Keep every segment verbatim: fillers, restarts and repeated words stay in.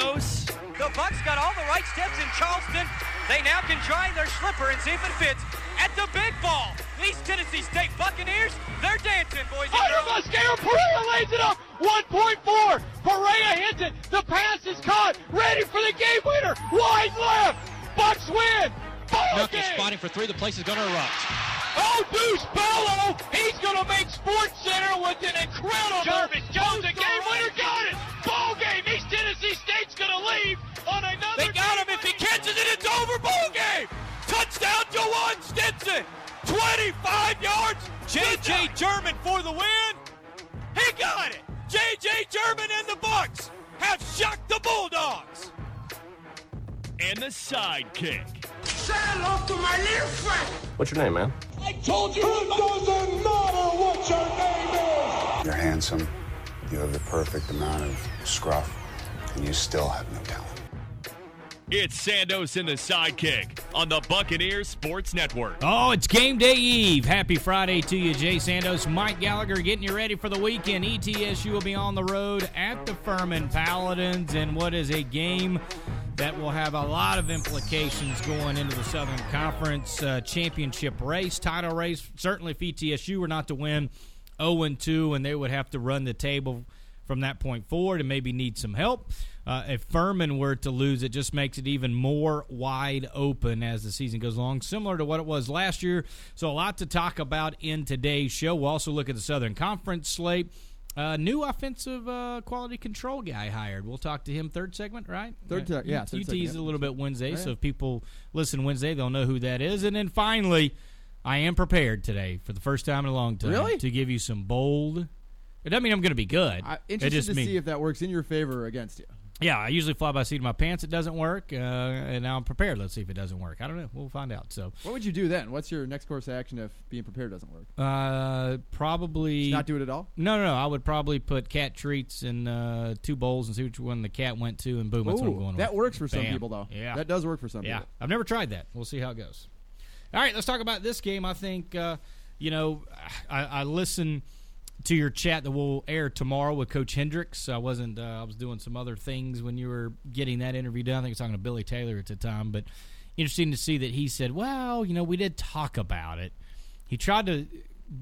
Sandos. The Bucks got all the right steps in Charleston. They now can try their slipper and see if it fits at the big ball. East Tennessee State Buccaneers, they're dancing, boys. Under Mascara, Perea lays it up. one point four. Perea hits it. The pass is caught. Ready for the game winner. Wide left. Bucks win. Knuckles spotting for three. The place is going to erupt. Oh, Deuce Bello. He's going to make Sports Center with an incredible. Jarvis Jones, the game winner, got it. Ball game. East Tennessee State's going to leave on another. They got him. If he catches it, it's over. Ball game. Touchdown, Jawan Stinson. twenty-five yards. J J German for the win. He got it. J J German and the Bucks have shocked the Bulldogs. And the sidekick. Say hello to my little friend. What's your name, man? I told you. It doesn't matter what your name is. You're handsome. You have the perfect amount of scruff, and you still have no talent. It's Sandos and the Sidekick on the Buccaneers Sports Network. Oh, it's game day eve. Happy Friday to you, Jay Sandos. Mike Gallagher getting you ready for the weekend. E T S U will be on the road at the Furman Paladins in what is a game that will have a lot of implications going into the Southern Conference uh, championship race, title race. Certainly if E T S U were not to win oh and two, and they would have to run the table from that point forward and maybe need some help. Uh, if Furman were to lose, it just makes it even more wide open as the season goes along, similar to what it was last year. So a lot to talk about in today's show. We'll also look at the Southern Conference slate. Uh, new offensive uh, quality control guy hired. We'll talk to him third segment, right? Third segment, yeah. You teased it a little bit Wednesday, oh, yeah. So if people listen Wednesday, they'll know who that is. And then finally, I am prepared today for the first time in a long time really? to give you some bold. It doesn't mean I'm going to be good. I'm interested to mean, see if that works in your favor or against you. Yeah, I usually fly by the seat of my pants. It doesn't work, uh, and now I'm prepared. Let's see if it doesn't work. I don't know. We'll find out. So, what would you do then? What's your next course of action if being prepared doesn't work? Uh, probably. Just not do it at all? No, no, no. I would probably put cat treats in uh, two bowls and see which one the cat went to, and boom, that's what I'm going with. That works for Bam. some people, though. Yeah. That does work for some yeah. people. I've never tried that. We'll see how it goes. All right, let's talk about this game. I think, uh, you know, I, I listen – to your chat that will air tomorrow with Coach Hendricks. I wasn't, uh, I was doing some other things when you were getting that interview done. I think I was talking to Billy Taylor at the time, but interesting to see that he said, well, you know, we did talk about it. He tried to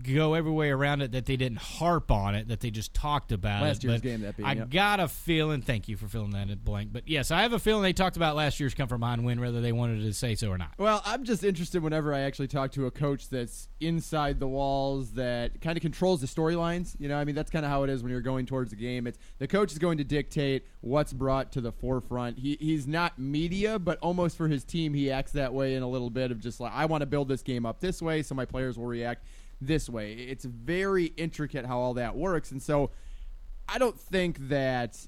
go every way around it that they didn't harp on it, that they just talked about last it. Last year's but game, that being, I yep. got a feeling, thank you for filling that in blank, but yes, I have a feeling they talked about last year's come from behind win, whether they wanted to say so or not. Well, I'm just interested whenever I actually talk to a coach that's inside the walls, that kind of controls the storylines. You know, I mean, that's kind of how it is when you're going towards the game. It's the coach is going to dictate what's brought to the forefront. He He's not media, but almost for his team, he acts that way in a little bit of just like, I want to build this game up this way so my players will react this way. It's very intricate how all that works, and so I don't think that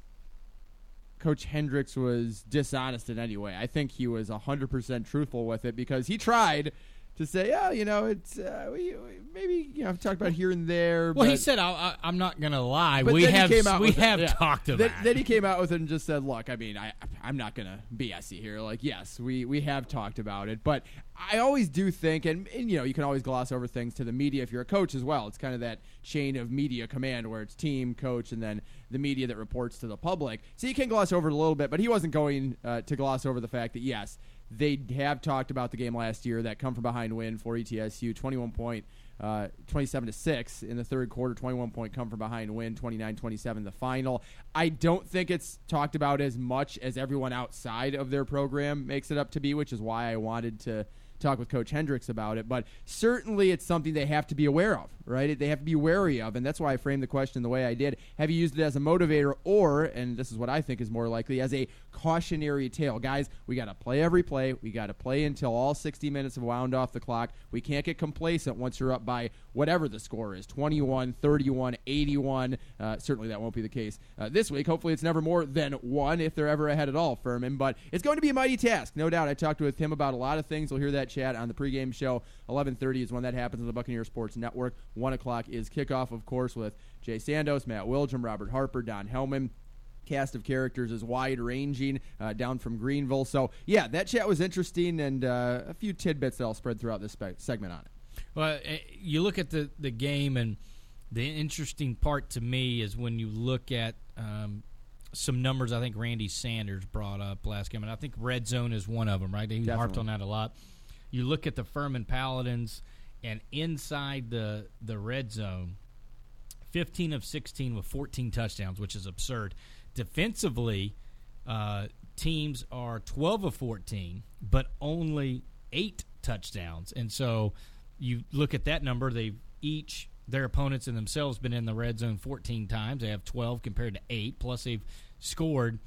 Coach Hendricks was dishonest in any way. I think he was one hundred percent truthful with it, because he tried to say, oh, you know, it's uh, we, we maybe, you know, I've talked about here and there. Well, but, he said, I, I, I'm not going to lie. We have we have it. talked about then, it. Then he came out with it and just said, look, I mean, I, I'm not going to B S you here. Like, yes, we, we have talked about it. But I always do think, and, and, you know, you can always gloss over things to the media if you're a coach as well. It's kind of that chain of media command where it's team, coach, and then the media that reports to the public. So you can gloss over it a little bit, but he wasn't going uh, to gloss over the fact that, yes, they have talked about the game last year, that come-from-behind win for E T S U, twenty-one point, uh, twenty-seven to six in the third quarter, twenty-one point come-from-behind win, twenty-nine twenty-seven the final. I don't think it's talked about as much as everyone outside of their program makes it up to be, which is why I wanted to talk with Coach Hendricks about it. But certainly it's something they have to be aware of, right? They have to be wary of, and that's why I framed the question the way I did. Have you used it as a motivator or, and this is what I think is more likely, as a cautionary tale? Guys, we got to play every play. We got to play until all sixty minutes have wound off the clock. We can't get complacent once you're up by whatever the score is, twenty-one, thirty-one, eighty-one. Uh, certainly that won't be the case uh, this week. Hopefully it's never more than one if they're ever ahead at all, Furman. But it's going to be a mighty task, no doubt. I talked with him about a lot of things. We'll hear that chat on the pregame show. eleven thirty is when that happens on the Buccaneer Sports Network. one o'clock is kickoff, of course, with Jay Sandos, Matt Wilgham, Robert Harper, Don Hellman. Cast of characters is wide-ranging uh, down from Greenville. So, yeah, that chat was interesting, and uh, a few tidbits that I'll spread throughout this spe- segment on it. Well, you look at the, the game, and the interesting part to me is when you look at um, some numbers I think Randy Sanders brought up last game, and I think red zone is one of them, right? He Definitely. harped on that a lot. You look at the Furman Paladins, and inside the the red zone, fifteen of sixteen with fourteen touchdowns, which is absurd. Defensively, uh, teams are twelve of fourteen, but only eight touchdowns. And so you look at that number, they've each, their opponents and themselves, been in the red zone fourteen times. They have twelve compared to eight, plus they've scored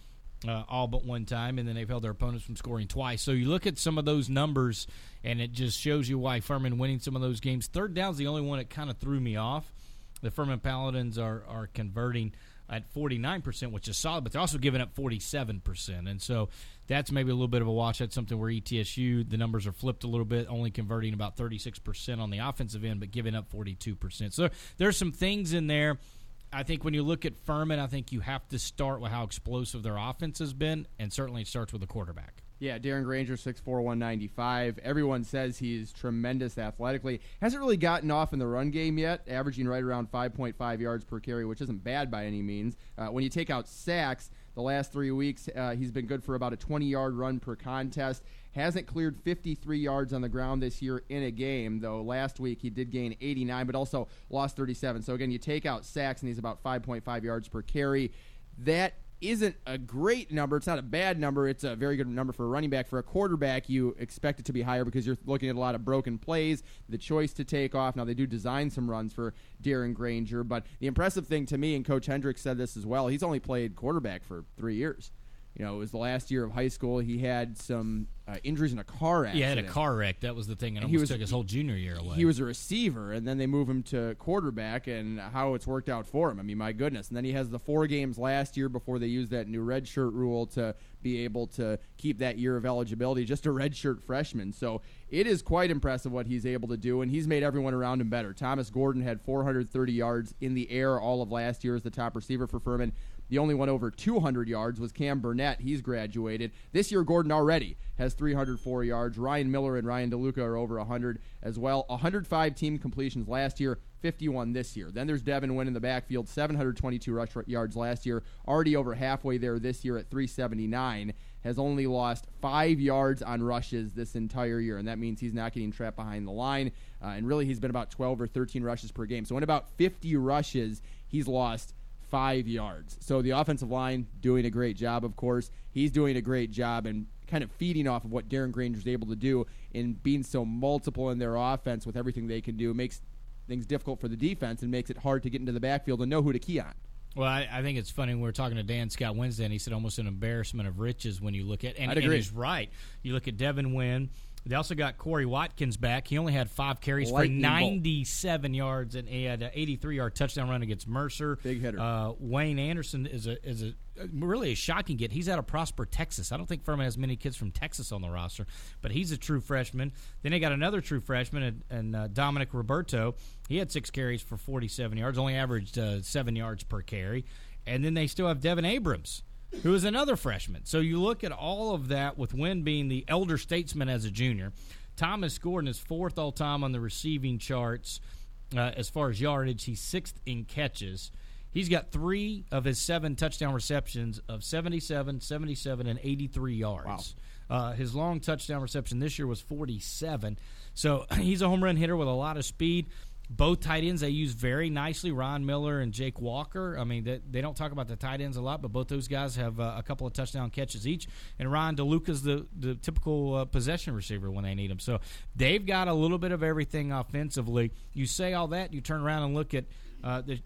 uh, all but one time, and then they've held their opponents from scoring twice. So you look at some of those numbers, and it just shows you why Furman winning some of those games. Third down's the only one that kind of threw me off. The Furman Paladins are, are converting at forty-nine percent, which is solid, but they're also giving up forty-seven percent. And so that's maybe a little bit of a watch. That's something where E T S U, the numbers are flipped a little bit, only converting about thirty-six percent on the offensive end, but giving up forty-two percent. So there's some things in there. I think when you look at Furman, I think you have to start with how explosive their offense has been, and certainly it starts with the quarterback. Yeah, Darren Granger, six four, one ninety-five. Everyone says he's tremendous athletically. Hasn't really gotten off in the run game yet, averaging right around five point five yards per carry, which isn't bad by any means. Uh, when you take out sacks, the last three weeks uh, he's been good for about a twenty-yard run per contest. Hasn't cleared fifty-three yards on the ground this year in a game, though last week he did gain eighty-nine, but also lost thirty-seven. So, again, you take out sacks, and he's about five point five yards per carry. That isn't a great number. It's not a bad number. It's a very good number for a running back. For a quarterback, you expect it to be higher because you're looking at a lot of broken plays, the choice to take off. Now, they do design some runs for Darren Granger, but the impressive thing to me, and Coach Hendricks said this as well, he's only played quarterback for three years. You know, it was the last year of high school. He had some uh, injuries in a car accident. Yeah, he had a car wreck. That was the thing. It almost was, took his whole junior year away. He was a receiver, and then they move him to quarterback, and how it's worked out for him. I mean, my goodness. And then he has the four games last year before they used that new redshirt rule to be able to keep that year of eligibility, just a redshirt freshman. So it is quite impressive what he's able to do, and he's made everyone around him better. Thomas Gordon had four hundred thirty yards in the air all of last year as the top receiver for Furman. The only one over two hundred yards was Cam Burnett. He's graduated. This year, Gordon already has three hundred four yards. Ryan Miller and Ryan DeLuca are over one hundred as well. one hundred five team completions last year, fifty-one this year. Then there's Devin Wynn in the backfield, seven hundred twenty-two rush yards last year. Already over halfway there this year at three seventy-nine. Has only lost five yards on rushes this entire year, and that means he's not getting trapped behind the line. Uh, and really, he's been about twelve or thirteen rushes per game. So in about fifty rushes, he's lost five yards. So the offensive line doing a great job, of course. He's doing a great job and kind of feeding off of what Darren Granger's able to do in being so multiple in their offense with everything they can do. It makes things difficult for the defense and makes it hard to get into the backfield and know who to key on. Well, I, I think it's funny. We were talking to Dan Scott Wednesday, and he said almost an embarrassment of riches when you look at – and he's right. You look at Devin Wynn. They also got Corey Watkins back. He only had five carries Lightning for ninety-seven bolt. yards, and he had an eighty-three-yard touchdown run against Mercer. Big hitter. Uh, Wayne Anderson is a is a really a shocking get. He's out of Prosper, Texas. I don't think Furman has many kids from Texas on the roster, but he's a true freshman. Then they got another true freshman, and, and uh, Dominic Roberto. He had six carries for forty-seven yards, only averaged uh, seven yards per carry. And then they still have Devin Abrams, who is another freshman. So you look at all of that with Wynn being the elder statesman as a junior. Thomas Gordon is fourth all-time on the receiving charts uh, as far as yardage. He's sixth in catches. He's got three of his seven touchdown receptions of seventy-seven, seventy-seven, and eighty-three yards. Wow. Uh, his long touchdown reception this year was forty-seven. So he's a home run hitter with a lot of speed. Both tight ends they use very nicely, Ron Miller and Jake Walker. I mean, they, they don't talk about the tight ends a lot, but both those guys have uh, a couple of touchdown catches each. And Ryan DeLuca's the, the typical uh, possession receiver when they need him. So they've got a little bit of everything offensively. You say all that, you turn around and look at uh, the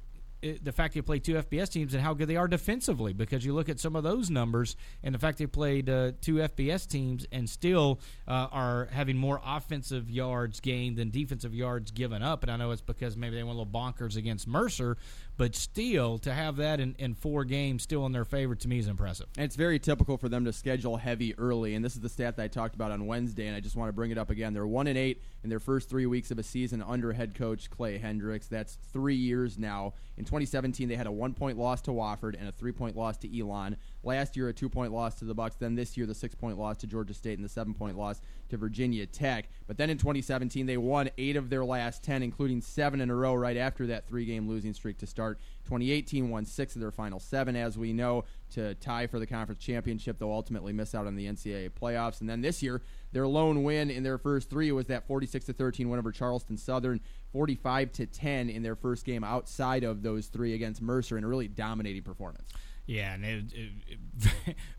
it, the fact they play two F B S teams and how good they are defensively, because you look at some of those numbers and the fact they played uh, two F B S teams and still uh, are having more offensive yards gained than defensive yards given up. And I know it's because maybe they went a little bonkers against Mercer, but still to have that in, in four games still in their favor to me is impressive. And it's very typical for them to schedule heavy early, and this is the stat that I talked about on Wednesday, and I just want to bring it up again. They're one and eight in their first three weeks of a season under head coach Clay Hendricks. That's three years now. In twenty seventeen, they had a one-point loss to Wofford and a three-point loss to Elon. Last year, a two-point loss to the Bucs. Then this year, the six-point loss to Georgia State and the seven-point loss to Virginia Tech. But then in twenty seventeen, they won eight of their last ten, including seven in a row right after that three-game losing streak to start. twenty eighteen won six of their final seven, as we know, to tie for the conference championship. They'll ultimately miss out on the N C double A playoffs. And then this year, their lone win in their first three was that forty-six to thirteen win over Charleston Southern, forty-five to ten in their first game outside of those three against Mercer, and a really dominating performance. Yeah, and it, it,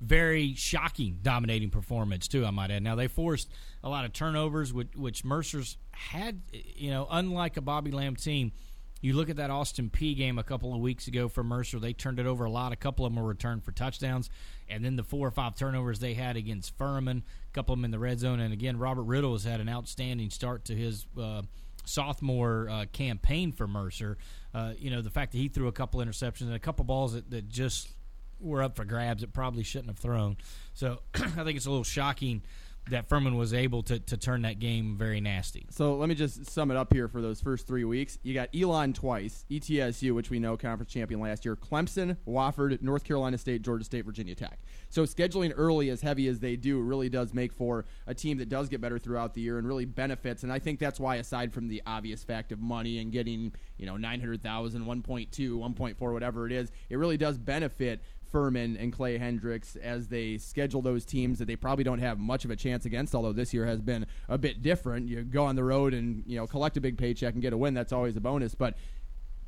very shocking, dominating performance, too, I might add. Now, they forced a lot of turnovers, which, which Mercer's had, you know, unlike a Bobby Lamb team. You look at that Austin Peay game a couple of weeks ago for Mercer. They turned it over a lot. A couple of them were returned for touchdowns. And then the four or five turnovers they had against Furman, a couple of them in the red zone. And, again, Robert Riddle has had an outstanding start to his uh, sophomore uh, campaign for Mercer. Uh, you know, the fact that he threw a couple interceptions and a couple balls that, that just were up for grabs that probably shouldn't have thrown. So I think it's a little shocking that Furman was able to, to turn that game very nasty. So let me just sum it up here for those first three weeks. You got Elon twice, E T S U, which we know conference champion last year, Clemson, Wofford, North Carolina State, Georgia State, Virginia Tech. So scheduling early, as heavy as they do, really does make for a team that does get better throughout the year and really benefits. And I think that's why, aside from the obvious fact of money and getting, you know, nine hundred thousand, one point two, one point four, whatever it is, it really does benefit Furman and Clay Hendricks as they schedule those teams that they probably don't have much of a chance against, although this year has been a bit different. You go on the road and, you know, collect a big paycheck and get a win. That's always a bonus. But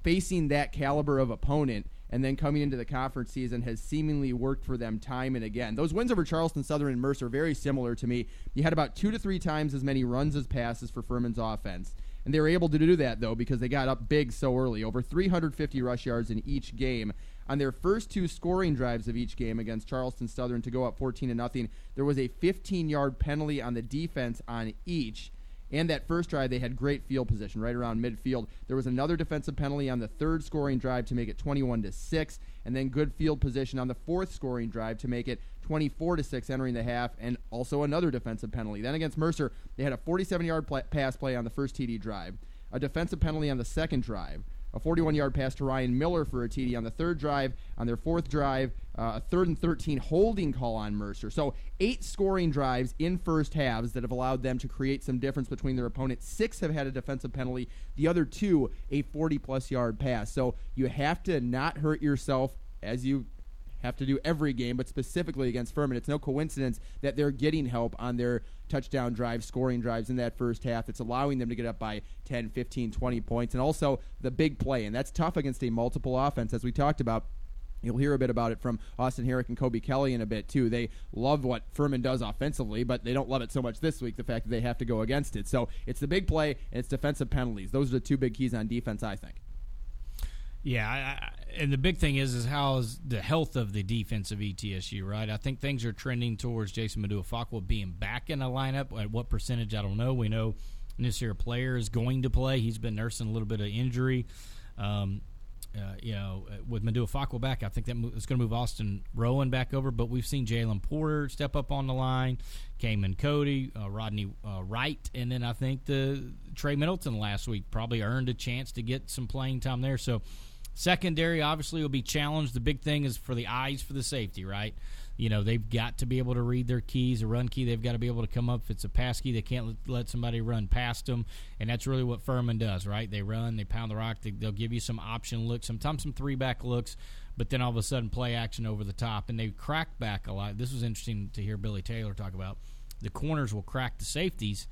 facing that caliber of opponent and then coming into the conference season has seemingly worked for them time and again. Those wins over Charleston Southern and Mercer are very similar to me. You had about two to three times as many runs as passes for Furman's offense. And they were able to do that, though, because they got up big so early, over three hundred fifty rush yards in each game. On their first two scoring drives of each game against Charleston Southern to go up fourteen to nothing, there was a fifteen-yard penalty on the defense on each. And that first drive, they had great field position right around midfield. There was another defensive penalty on the third scoring drive to make it twenty-one to six, and then good field position on the fourth scoring drive to make it twenty-four to six entering the half, and also another defensive penalty. Then against Mercer, they had a forty-seven-yard pl- pass play on the first T D drive, a defensive penalty on the second drive, a forty-one-yard pass to Ryan Miller for a T D on the third drive. On their fourth drive, uh, a third and thirteen holding call on Mercer. So eight scoring drives in first halves that have allowed them to create some difference between their opponents. Six have had a defensive penalty. The other two, a forty-plus-yard pass. So you have to not hurt yourself, as you have to do every game, but specifically against Furman. It's no coincidence that they're getting help on their touchdown drives, scoring drives in that first half. It's allowing them to get up by ten, fifteen, twenty points. And also the big play, and that's tough against a multiple offense, as we talked about. You'll hear a bit about it from Austin Herrick and Kobe Kelly in a bit, too. They love what Furman does offensively, but they don't love it so much this week, the fact that they have to go against it. So it's the big play, and it's defensive penalties. Those are the two big keys on defense, I think. Yeah, I, and the big thing is is how is the health of the defense of E T S U, right? I think things are trending towards Jason Maduafakwa being back in the lineup. At what percentage, I don't know. We know Nasir Player is going to play. He's been nursing a little bit of injury. Um, uh, you know, with Maduafakwa back, I think that mo- it's going to move Austin Rowan back over. But we've seen Jalen Porter step up on the line, Cayman Cody, uh, Rodney uh, Wright, and then I think the Trey Middleton last week probably earned a chance to get some playing time there. So secondary, obviously, will be challenged. The big thing is for the eyes for the safety, right? You know, they've got to be able to read their keys. A run key, they've got to be able to come up. If it's a pass key, they can't let somebody run past them, and that's really what Furman does, right? They run, they pound the rock, they, they'll give you some option looks, sometimes some three-back looks, but then all of a sudden play action over the top, and they crack back a lot. This was interesting to hear Billy Taylor talk about. The corners will crack the safeties.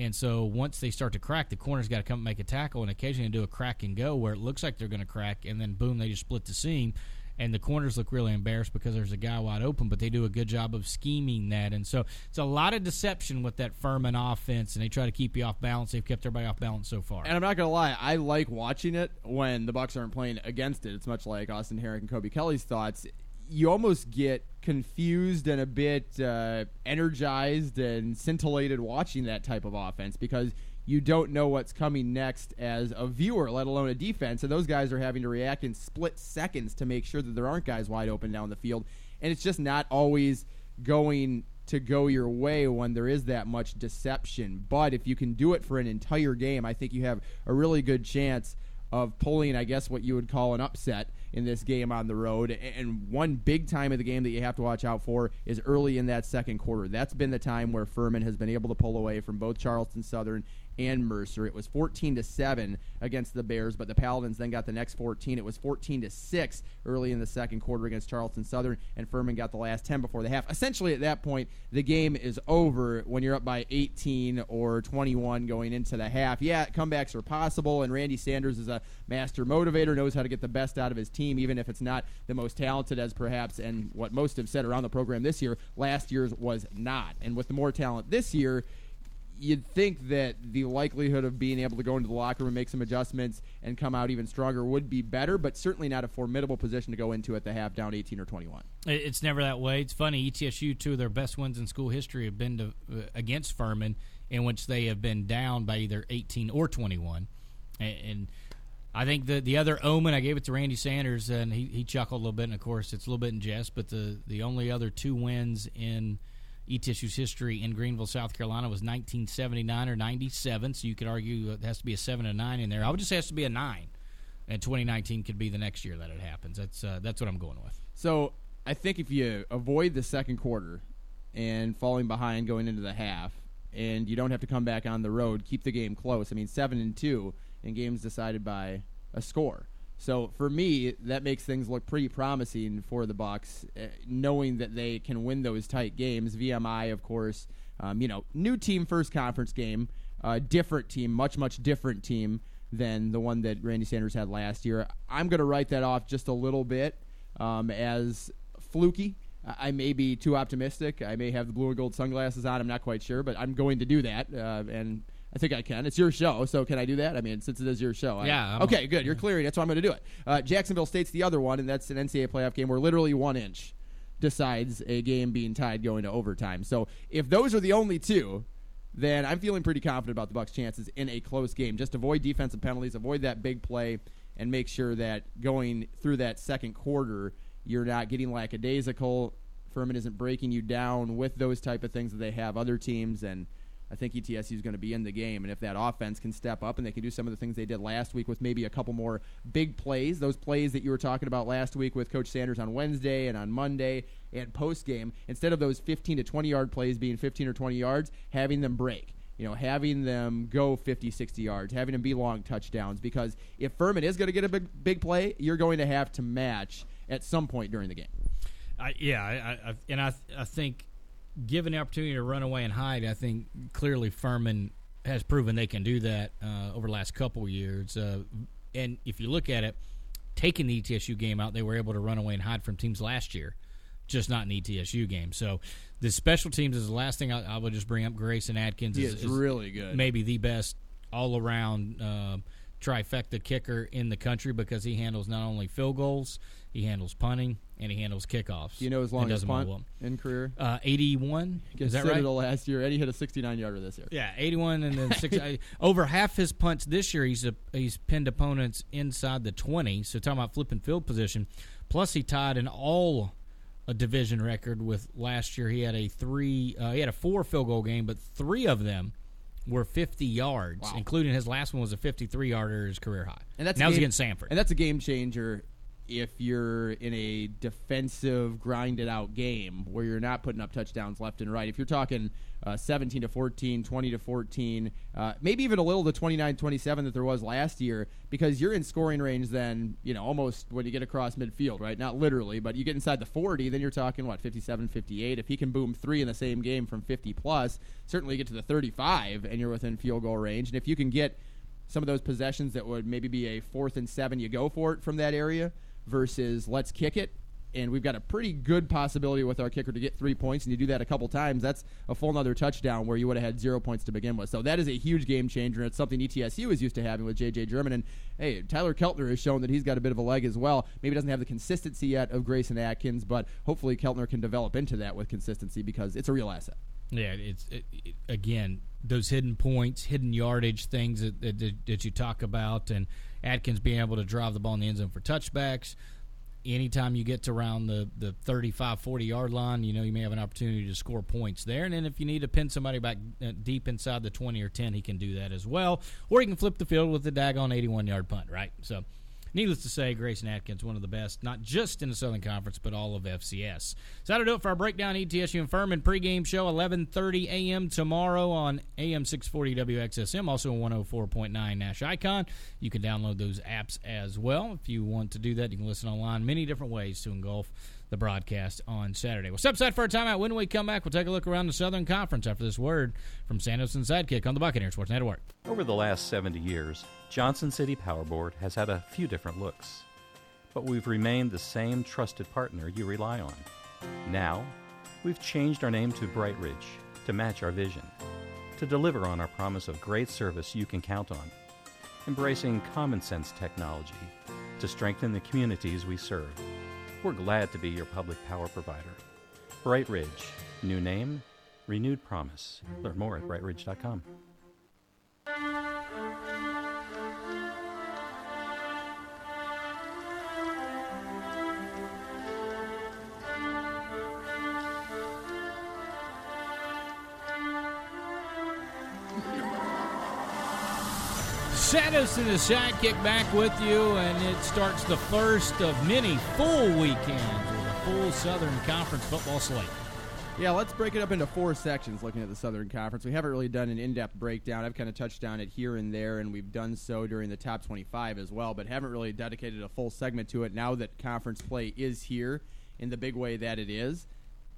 And so once they start to crack, the corner's got to come make a tackle and occasionally do a crack and go where it looks like they're going to crack, and then, boom, they just split the seam. And the corners look really embarrassed because there's a guy wide open, but they do a good job of scheming that. And so it's a lot of deception with that Furman offense, and they try to keep you off balance. They've kept everybody off balance so far. And I'm not going to lie, I like watching it when the Bucs aren't playing against it. It's much like Austin Herrick and Kobe Kelly's thoughts. You almost get confused and a bit uh, energized and scintillated watching that type of offense because you don't know what's coming next as a viewer, let alone a defense. And those guys are having to react in split seconds to make sure that there aren't guys wide open down the field. And it's just not always going to go your way when there is that much deception. But if you can do it for an entire game, I think you have a really good chance of pulling, I guess, what you would call an upset in this game on the road. And one big time of the game that you have to watch out for is early in that second quarter. That's been the time where Furman has been able to pull away from both Charleston Southern and Mercer. It was fourteen to seven against the Bears, but the Paladins then got the next fourteen. It was fourteen to six early in the second quarter against Charleston Southern, and Furman got the last ten before the half. Essentially, at that point, the game is over when you're up by eighteen or twenty-one going into the half. Yeah, comebacks are possible, and Randy Sanders is a master motivator, knows how to get the best out of his team, even if it's not the most talented as perhaps, and what most have said around the program this year, last year's was not. And with the more talent this year, you'd think that the likelihood of being able to go into the locker room, make some adjustments, and come out even stronger would be better, but certainly not a formidable position to go into at the half down eighteen or twenty-one. It's never that way. It's funny. E T S U, two of their best wins in school history have been to, uh, against Furman, in which they have been down by either eighteen or twenty-one. And, and I think the the other omen, I gave it to Randy Sanders, and he, he chuckled a little bit, and of course it's a little bit in jest, but the, the only other two wins in E T S U's history in Greenville, South Carolina was nineteen seventy-nine or ninety-seven, so you could argue it has to be a seven or nine in there. I would just say it has to be a nine, and twenty nineteen could be the next year that it happens. That's uh, that's what I'm going with. So I think if you avoid the second quarter and falling behind going into the half, and you don't have to come back on the road, keep the game close. I mean, seven and two in games decided by a score. So for me, that makes things look pretty promising for the Bucks, uh, knowing that they can win those tight games. V M I, of course, um, you know, new team, first conference game, uh, different team, much, much different team than the one that Randy Sanders had last year. I'm going to write that off just a little bit um, as fluky. I may be too optimistic. I may have the blue and gold sunglasses on. I'm not quite sure, but I'm going to do that, uh, and I think I can. It's your show, so can I do that? I mean, since it is your show. I, yeah. I'm okay, good. You're clearing. That's why I'm going to do it. Uh, Jacksonville State's the other one, and that's an N C double A playoff game where literally one inch decides a game being tied going to overtime. So if those are the only two, then I'm feeling pretty confident about the Bucks' chances in a close game. Just avoid defensive penalties, avoid that big play, and make sure that going through that second quarter, you're not getting lackadaisical. Furman isn't breaking you down with those type of things that they have other teams, and I think E T S U is going to be in the game, and if that offense can step up and they can do some of the things they did last week with maybe a couple more big plays, those plays that you were talking about last week with Coach Sanders on Wednesday and on Monday and post-game, instead of those fifteen to twenty-yard plays being fifteen or twenty yards, having them break. You know, having them go fifty, sixty yards, having them be long touchdowns, because if Furman is going to get a big, big play, you're going to have to match at some point during the game. Uh, yeah, I, I, and I, I think given the opportunity to run away and hide, I think clearly Furman has proven they can do that uh, over the last couple of years. Uh, and if you look at it, taking the E T S U game out, they were able to run away and hide from teams last year, just not an E T S U game. So the special teams is the last thing I, I would just bring up. Grayson Atkins is, yeah, is really good, maybe the best all-around uh, trifecta kicker in the country, because he handles not only field goals, he handles punting, and he handles kickoffs. Do you know his longest punt well. in career? Uh, eighty-one. Is that right? Last year, Eddie hit a sixty-nine-yarder this year. Yeah, eighty-one, and then sixty. Over half his punts this year, he's a, he's pinned opponents inside the twenty. So talking about flipping field position. Plus, he tied an all a division record with last year. He had a three, uh, he had a four field goal game, but three of them were fifty yards, wow, including his last one was a fifty-three-yarder, his career high. And that's and that game, was against Sanford. And that's a game changer. If you're in a defensive, grinded-out game where you're not putting up touchdowns left and right, if you're talking uh, seventeen to fourteen, twenty to fourteen, uh, maybe even a little to twenty-nine twenty-seven that there was last year, because you're in scoring range then, you know, almost when you get across midfield, right? Not literally, but you get inside the forty, then you're talking, what, fifty-seven fifty-eight. If he can boom three in the same game from fifty-plus, certainly you get to the thirty-five, and you're within field goal range. And if you can get some of those possessions that would maybe be a fourth and seven, you go for it from that area, versus let's kick it, and we've got a pretty good possibility with our kicker to get three points, and you do that a couple times, that's a full another touchdown where you would have had zero points to begin with. So that is a huge game changer, and it's something E T S U is used to having with J J German. And, hey, Tyler Keltner has shown that he's got a bit of a leg as well. Maybe doesn't have the consistency yet of Grayson Atkins, but hopefully Keltner can develop into that with consistency, because it's a real asset. Yeah, it's it, it, again, those hidden points, hidden yardage things that, that, that you talk about, and Atkins being able to drive the ball in the end zone for touchbacks. Anytime you get to around the, the thirty-five, forty-yard line, you know, you may have an opportunity to score points there. And then if you need to pin somebody back deep inside the twenty or ten, he can do that as well. Or he can flip the field with the daggone eighty-one-yard punt, right? So Needless to say, Grayson Atkins, one of the best, not just in the Southern Conference, but all of F C S. So that'll do it for our Breakdown E T S U and Furman pregame show, eleven thirty a.m. tomorrow on A M six forty W X S M, also one oh four point nine Nash Icon. You can download those apps as well. If you want to do that, you can listen online. Many different ways to engulf the broadcast on Saturday. We'll step aside for our timeout. When we come back, we'll take a look around the Southern Conference after this word from Sandos and Sidekick on the Buccaneer Sports Network. Over the last seventy years, Johnson City Power Board has had a few different looks, but we've remained the same trusted partner you rely on. Now, we've changed our name to Bright Ridge to match our vision, to deliver on our promise of great service you can count on, embracing common sense technology to strengthen the communities we serve. We're glad to be your public power provider. Bright Ridge, new name, renewed promise. Learn more at bright ridge dot com. Sandos and the Sidekick back with you, and it starts the first of many full weekends with a full Southern Conference football slate. Yeah, let's break it up into four sections looking at the Southern Conference. We haven't really done an in-depth breakdown. I've kind of touched on it here and there, and we've done so during the top twenty-five as well, but haven't really dedicated a full segment to it now that conference play is here in the big way that it is.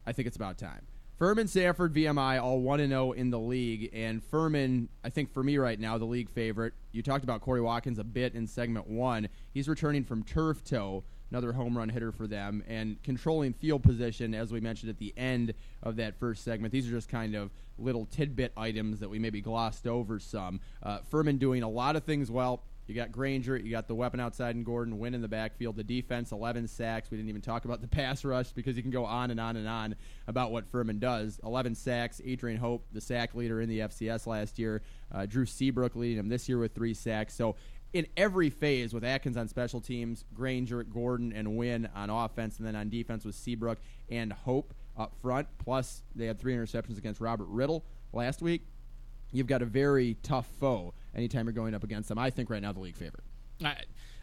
I think it's about time. Furman, Sanford, V M I, all one and oh in the league, and Furman, I think for me right now, the league favorite. You talked about Corey Watkins a bit in segment one. He's returning from turf toe, another home run hitter for them, and controlling field position, as we mentioned at the end of that first segment. These are just kind of little tidbit items that we maybe glossed over some. Uh, Furman doing a lot of things well. You got Granger, you got the weapon outside in Gordon, Wynn in the backfield, the defense, eleven sacks. We didn't even talk about the pass rush because you can go on and on and on about what Furman does. eleven sacks, Adrian Hope, the sack leader in the F C S last year, uh, Drew Seabrook leading him this year with three sacks. So in every phase with Atkins on special teams, Granger, Gordon, and Wynn on offense, and then on defense with Seabrook and Hope up front. Plus, they had three interceptions against Robert Riddle last week. You've got a very tough foe anytime you're going up against them. I think right now the league favorite. I,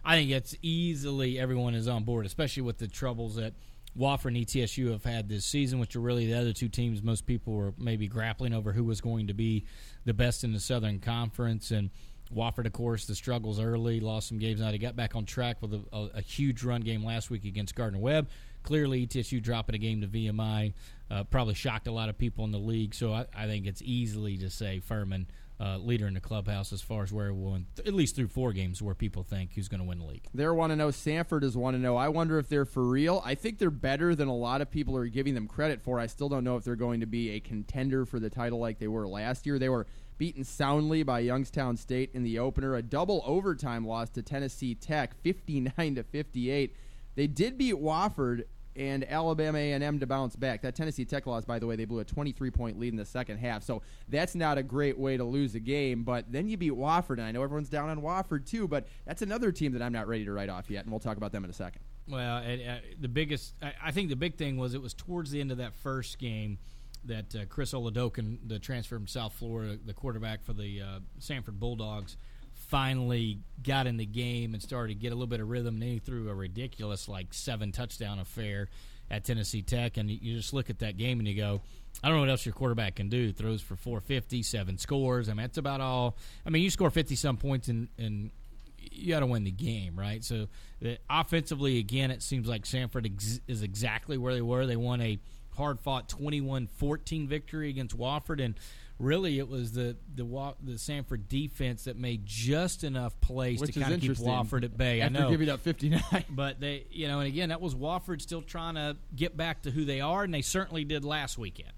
I think it's easily everyone is on board, especially with the troubles that Wofford and E T S U have had this season, which are really the other two teams most people were maybe grappling over who was going to be the best in the Southern Conference. And Wofford, of course, the struggles early, lost some games. Now they got back on track with a, a, a huge run game last week against Gardner-Webb. Clearly, E T S U dropping a game to V M I uh, probably shocked a lot of people in the league. So I, I think it's easily to say Furman, uh, leader in the clubhouse as far as where we'll, at least through four games, where people think who's going to win the league. They're one and oh. Sanford is one and oh. I wonder if they're for real. I think they're better than a lot of people are giving them credit for. I still don't know if they're going to be a contender for the title like they were last year. They were beaten soundly by Youngstown State in the opener. A double overtime loss to Tennessee Tech, fifty-nine to fifty-eight. They did beat Wofford and Alabama A and M to bounce back. That Tennessee Tech loss, by the way, they blew a twenty-three point lead in the second half, so that's not a great way to lose a game. But then you beat Wofford, and I know everyone's down on Wofford too, but that's another team that I'm not ready to write off yet, and we'll talk about them in a second. Well, and, uh, the biggest, I, I think the big thing was it was towards the end of that first game that uh, Chris Oladokun, the transfer from South Florida, the quarterback for the uh, Sanford Bulldogs, finally got in the game and started to get a little bit of rhythm, and he threw a ridiculous like seven touchdown affair at Tennessee Tech. And you just look at that game and you go, I don't know what else your quarterback can do. Throws for four fifty, seven scores. I mean, that's about all. I mean, you score fifty some points and and you got to win the game, right? So the, offensively, again, it seems like Sanford ex- is exactly where they were. They won a hard-fought twenty-one fourteen victory against Wofford, and really it was the the, the Sanford defense that made just enough plays Which to kind of keep Wofford at bay. After I know giving up fifty-nine, but they, you know, and again that was Wofford still trying to get back to who they are, and they certainly did last weekend.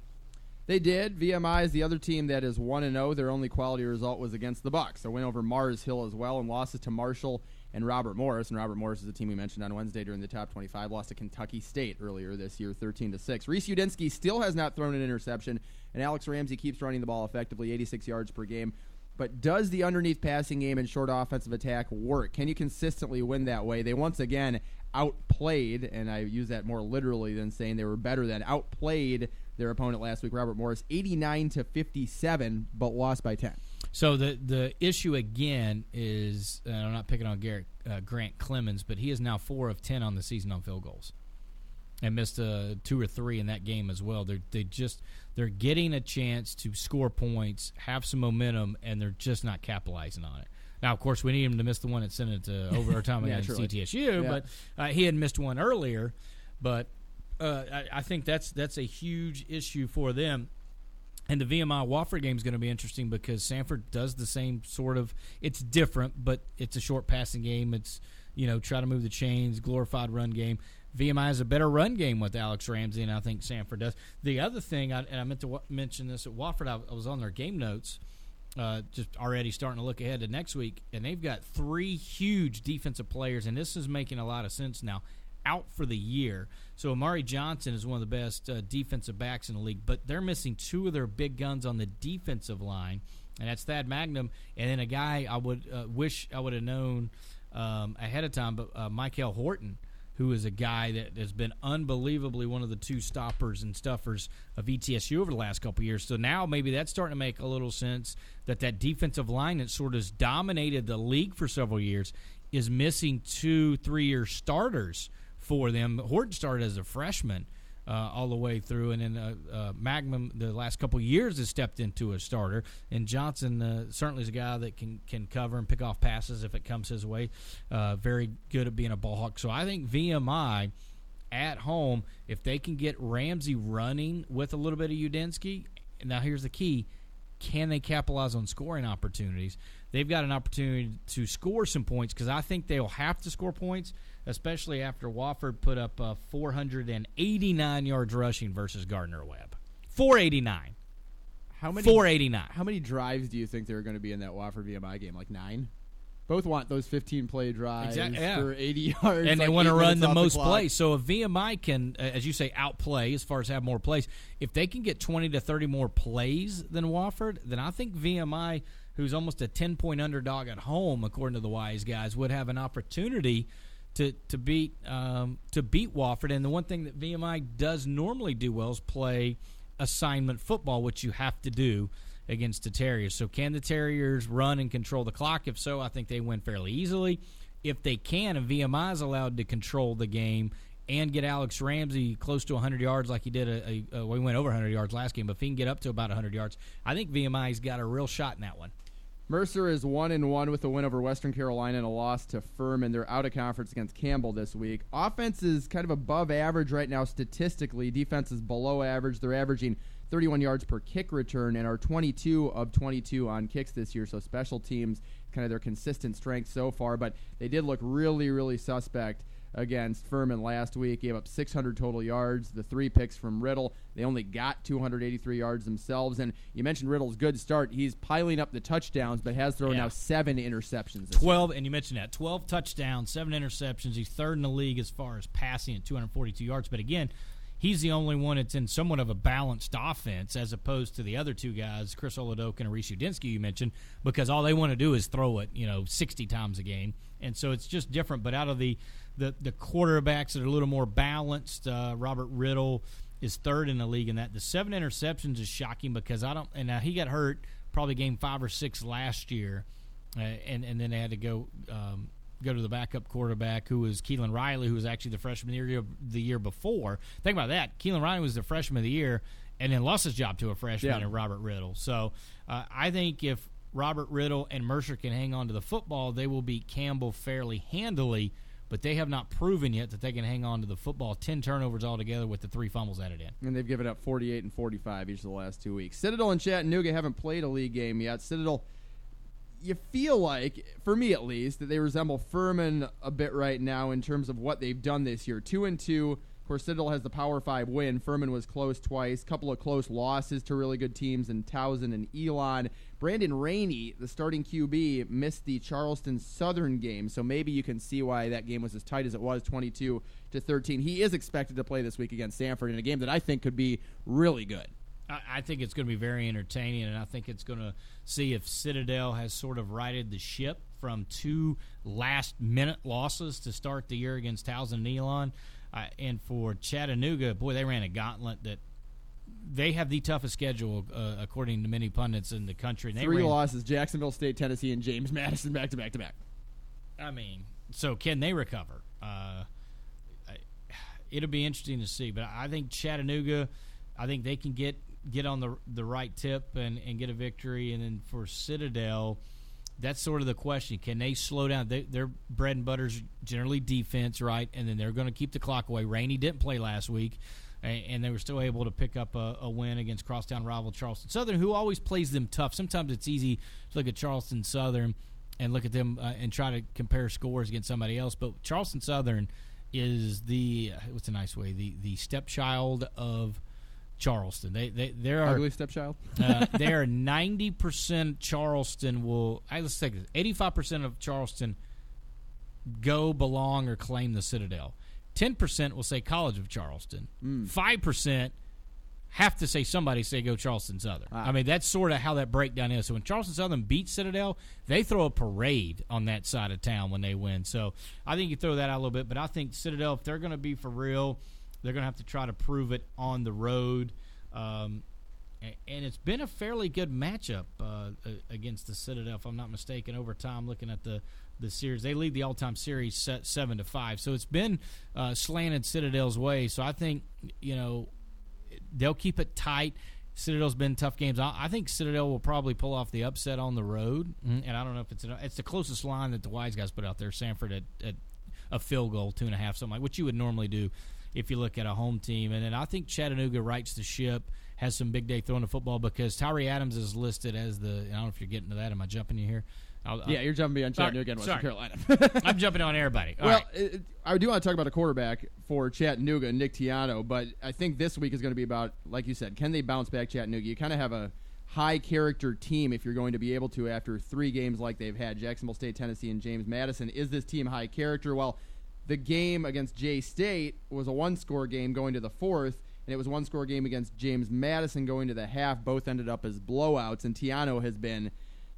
They did. V M I is the other team that is one and zero. Their only quality result was against the Bucks. They went over Mars Hill as well, and losses to Marshall and Robert Morris, and Robert Morris is the team we mentioned on Wednesday during the top twenty-five, lost to Kentucky State earlier this year, thirteen to six. Reese Udinski still has not thrown an interception, and Alex Ramsey keeps running the ball effectively, eighty-six yards per game. But does the underneath passing game and short offensive attack work? Can you consistently win that way? They once again outplayed, and I use that more literally than saying they were better than, outplayed their opponent last week, Robert Morris, eighty-nine to fifty-seven, but lost by ten. So the the issue again is, and I'm not picking on Garrett, uh, Grant Clemens, but he is now four of ten on the season on field goals, and missed a two or three in that game as well. They're they just they're getting a chance to score points, have some momentum, and they're just not capitalizing on it. Now, of course, we need him to miss the one that sent it to overtime against yeah, C T S U, yeah. but uh, he had missed one earlier. But uh, I, I think that's that's a huge issue for them. And the V M I-Wofford game is going to be interesting because Sanford does the same sort of – it's different, but it's a short passing game. It's, you know, try to move the chains, glorified run game. V M I has a better run game with Alex Ramsey, and I think Sanford does. The other thing, I, and I meant to w- mention this at Wofford, I, I was on their game notes, uh, just already starting to look ahead to next week, and they've got three huge defensive players, and this is making a lot of sense now, out for the year. So Amari Johnson is one of the best uh, defensive backs in the league, but they're missing two of their big guns on the defensive line, and that's Thad Magnum and then a guy I would uh, wish I would have known um, ahead of time, but uh, Michael Horton, who is a guy that has been unbelievably one of the two stoppers and stuffers of E T S U over the last couple of years. So now maybe that's starting to make a little sense that that defensive line that sort of has dominated the league for several years is missing two, three-year starters for them. Horton started as a freshman uh, all the way through, and then uh, uh, Magnum the last couple of years has stepped into a starter. And Johnson uh, certainly is a guy that can can cover and pick off passes if it comes his way. Uh, very good at being a ball hawk. So I think V M I at home, if they can get Ramsey running with a little bit of Udinski, now here's the key, can they capitalize on scoring opportunities? They've got an opportunity to score some points because I think they'll have to score points, especially after Wofford put up uh, four hundred eighty-nine yards rushing versus Gardner-Webb. four eighty-nine How many, four eighty-nine How many drives do you think there are going to be in that Wofford V M I game? Like nine? Both want those fifteen-play drives exactly, yeah. for eighty yards. And like they want to run the most the plays. So if V M I can, as you say, outplay as far as have more plays, if they can get twenty to thirty more plays than Wofford, then I think V M I, who's almost a ten-point underdog at home, according to the wise guys, would have an opportunity to to beat um, to beat Wofford. And the one thing that V M I does normally do well is play assignment football, which you have to do against the Terriers. So can the Terriers run and control the clock? If so, I think they win fairly easily. If they can, and V M I is allowed to control the game and get Alex Ramsey close to one hundred yards like he did, a, a, a, well, he went over one hundred yards last game, but if he can get up to about one hundred yards, I think V M I's got a real shot in that one. Mercer is one and one with a win over Western Carolina and a loss to Furman. They're out of conference against Campbell this week. Offense is kind of above average right now statistically. Defense is below average. They're averaging thirty-one yards per kick return and are twenty-two of twenty-two on kicks this year. So special teams, kind of their consistent strength so far. But they did look really, really suspect against Furman last week. Gave up six hundred total yards, the three picks from Riddle. They only got two hundred eighty-three yards themselves. And you mentioned Riddle's good start. He's piling up the touchdowns, but has thrown yeah. now seven interceptions. twelve, and you mentioned that, twelve touchdowns, seven interceptions. He's third in the league as far as passing at two hundred forty-two yards. But again, he's the only one that's in somewhat of a balanced offense as opposed to the other two guys, Chris Oladokun and Reese Udinski, you mentioned, because all they want to do is throw it, you know, sixty times a game. And so it's just different. But out of the, the, the quarterbacks that are a little more balanced, uh, Robert Riddle is third in the league in that. The seven interceptions is shocking because I don't – and uh, he got hurt probably game five or six last year, uh, and, and then they had to go um, – go to the backup quarterback, who was Keelan Riley, who was actually the freshman of the year, the year before. Think about that. Keelan Riley was the freshman of the year and then lost his job to a freshman yeah. in Robert Riddle. So uh, I think if Robert Riddle and Mercer can hang on to the football, they will beat Campbell fairly handily, but they have not proven yet that they can hang on to the football. Ten turnovers altogether with the three fumbles added in. And they've given up forty-eight and forty-five each of the last two weeks. Citadel and Chattanooga haven't played a league game yet. Citadel, you feel like, for me at least, that they resemble Furman a bit right now in terms of what they've done this year. Two and two. Of course, Citadel has the Power Five win. Furman was close twice. Couple of close losses to really good teams in Towson and Elon. Brandon Rainey, the starting Q B, missed the Charleston Southern game, so maybe you can see why that game was as tight as it was, twenty-two to thirteen. He is expected to play this week against Sanford in a game that I think could be really good. I think it's going to be very entertaining, and I think it's going to see if Citadel has sort of righted the ship from two last-minute losses to start the year against Towson and Elon. Uh, and for Chattanooga, boy, they ran a gauntlet that they have the toughest schedule, uh, according to many pundits in the country. And they Three ran, losses, Jacksonville State, Tennessee, and James Madison back-to-back-to-back. I mean, so can they recover? Uh, it'll be interesting to see. But I think Chattanooga, I think they can get, get on the the right tip and, and get a victory. And then for Citadel, that's sort of the question. Can they slow down? They, their bread and butter's generally defense, right? And then they're going to keep the clock away. Rainey didn't play last week, and they were still able to pick up a, a win against crosstown rival Charleston Southern, who always plays them tough. Sometimes it's easy to look at Charleston Southern and look at them uh, and try to compare scores against somebody else. But Charleston Southern is the – what's a nice way? The the stepchild of Charleston. They they there are ugly stepchild. uh, they are ninety percent Charleston will – let's take this. eighty-five percent of Charleston go, belong, or claim the Citadel. ten percent will say College of Charleston. Mm. five percent have to say somebody say go Charleston Southern. Wow. I mean, that's sort of how that breakdown is. So when Charleston Southern beats Citadel, they throw a parade on that side of town when they win. So I think you throw that out a little bit. But I think Citadel, if they're going to be for real, they're going to have to try to prove it on the road. Um, and it's been a fairly good matchup uh, against the Citadel, if I'm not mistaken, over time looking at the – the series. They lead the all-time series set seven to five, so it's been uh, slanted Citadel's way. So I think you know they'll keep it tight. Citadel's been tough games. I, I think Citadel will probably pull off the upset on the road, and I don't know if it's an, it's the closest line that the Wise guys put out there. Sanford at, at a field goal, two and a half, something like what you would normally do if you look at a home team. And then I think Chattanooga rights the ship, has some big day throwing the football because Tyree Adams is listed as the. I don't know if you're getting to that. Am I jumping you here? I'll, yeah, I'll, you're jumping on Chattanooga and Western Carolina. I'm jumping on everybody. All well, right. it, I do want to talk about a quarterback for Chattanooga, Nick Tiano, but I think this week is going to be about, like you said, can they bounce back Chattanooga? You kind of have a high-character team if you're going to be able to after three games like they've had, Jacksonville State, Tennessee, and James Madison. Is this team high-character? Well, the game against Jay State was a one-score game going to the fourth, and it was one-score game against James Madison going to the half. Both ended up as blowouts, and Tiano has been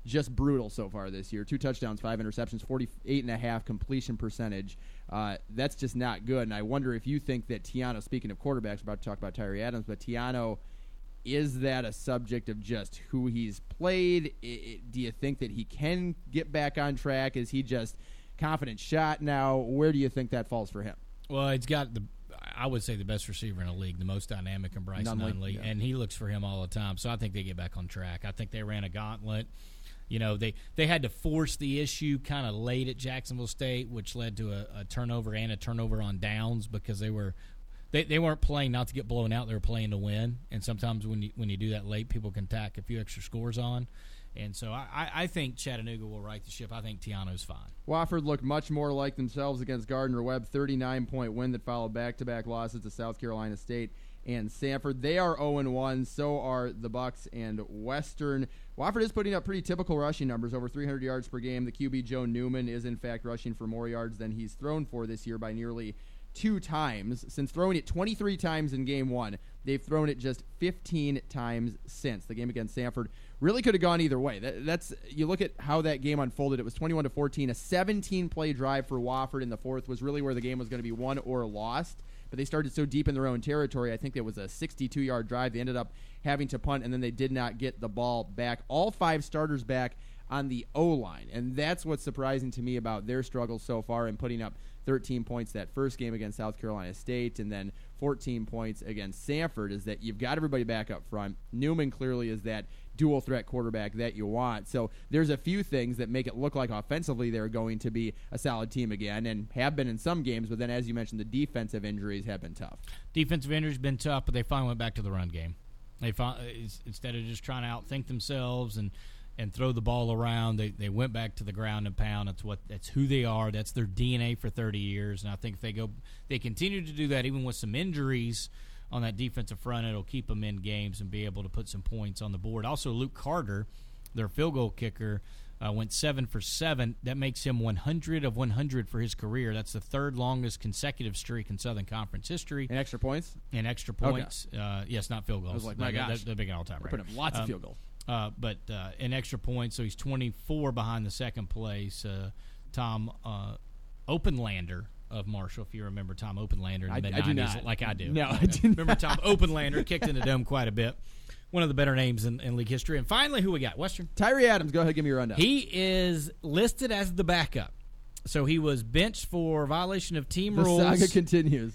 just brutal so far this year. Two touchdowns, five interceptions, forty-eight point five completion percentage. Uh, that's just not good, and I wonder if you think that Tiano, speaking of quarterbacks, we're about to talk about Tyree Adams, but Tiano, is that a subject of just who he's played? It, it, do you think that he can get back on track? Is he just confident shot now? Where do you think that falls for him? Well, he's got the, I would say, the best receiver in the league, the most dynamic, and Bryce Nunley, Nunley yeah. and he looks for him all the time, so I think they get back on track. I think they ran a gauntlet. You know, they, they had to force the issue kind of late at Jacksonville State, which led to a, a turnover and a turnover on downs because they were they, they weren't playing not to get blown out. They were playing to win. And sometimes when you, when you do that late, people can tack a few extra scores on. And so I, I think Chattanooga will right the ship. I think Tiano's fine. Wofford looked much more like themselves against Gardner-Webb, thirty-nine point win that followed back-to-back losses to South Carolina State and Sanford. They are oh and one. So are the Bucks and Western. Wofford is putting up pretty typical rushing numbers, over three hundred yards per game. The Q B, Joe Newman, is in fact rushing for more yards than he's thrown for this year by nearly two times. Since throwing it twenty-three times in game one, they've thrown it just fifteen times since. The game against Sanford really could have gone either way. That, that's you look at how that game unfolded. It was twenty-one to fourteen. A seventeen-play drive for Wofford in the fourth was really where the game was going to be won or lost. But they started so deep in their own territory. I think there was a sixty-two-yard drive. They ended up having to punt, and then they did not get the ball back. All five starters back on the O-line, and that's what's surprising to me about their struggles so far in putting up thirteen points that first game against South Carolina State and then fourteen points against Sanford is that you've got everybody back up front. Newman clearly is that dual-threat quarterback that you want. So there's a few things that make it look like offensively they're going to be a solid team again and have been in some games, but then as you mentioned, the defensive injuries have been tough. Defensive injuries have been tough, but they finally went back to the run game. They finally, instead of just trying to outthink themselves and and throw the ball around, they they went back to the ground and pound. That's what that's who they are. That's their D N A for thirty years, and I think if they go they continue to do that even with some injuries on that defensive front, it'll keep them in games and be able to put some points on the board. Also, Luke Carter, their field goal kicker, uh, went seven for seven. That makes him one hundred of one hundred for his career. That's the third longest consecutive streak in Southern Conference history. And extra points? And extra points. Okay. Uh, yes, not field goals. I was like, my that, gosh. That, that all-time record. Put up lots um, of field goals. Uh, but uh, an extra point, so he's twenty-four behind the second place. Uh, Tom uh, Openlander of Marshall, if you remember Tom Openlander in the I, mid nineties. I do not. Like I do. No, I, I do not. Remember Tom Openlander, kicked in the dome quite a bit. One of the better names in, in league history. And finally, who we got? Western. Tyree Adams. Go ahead, give me your rundown. He is listed as the backup. So he was benched for violation of team the rules. The saga continues.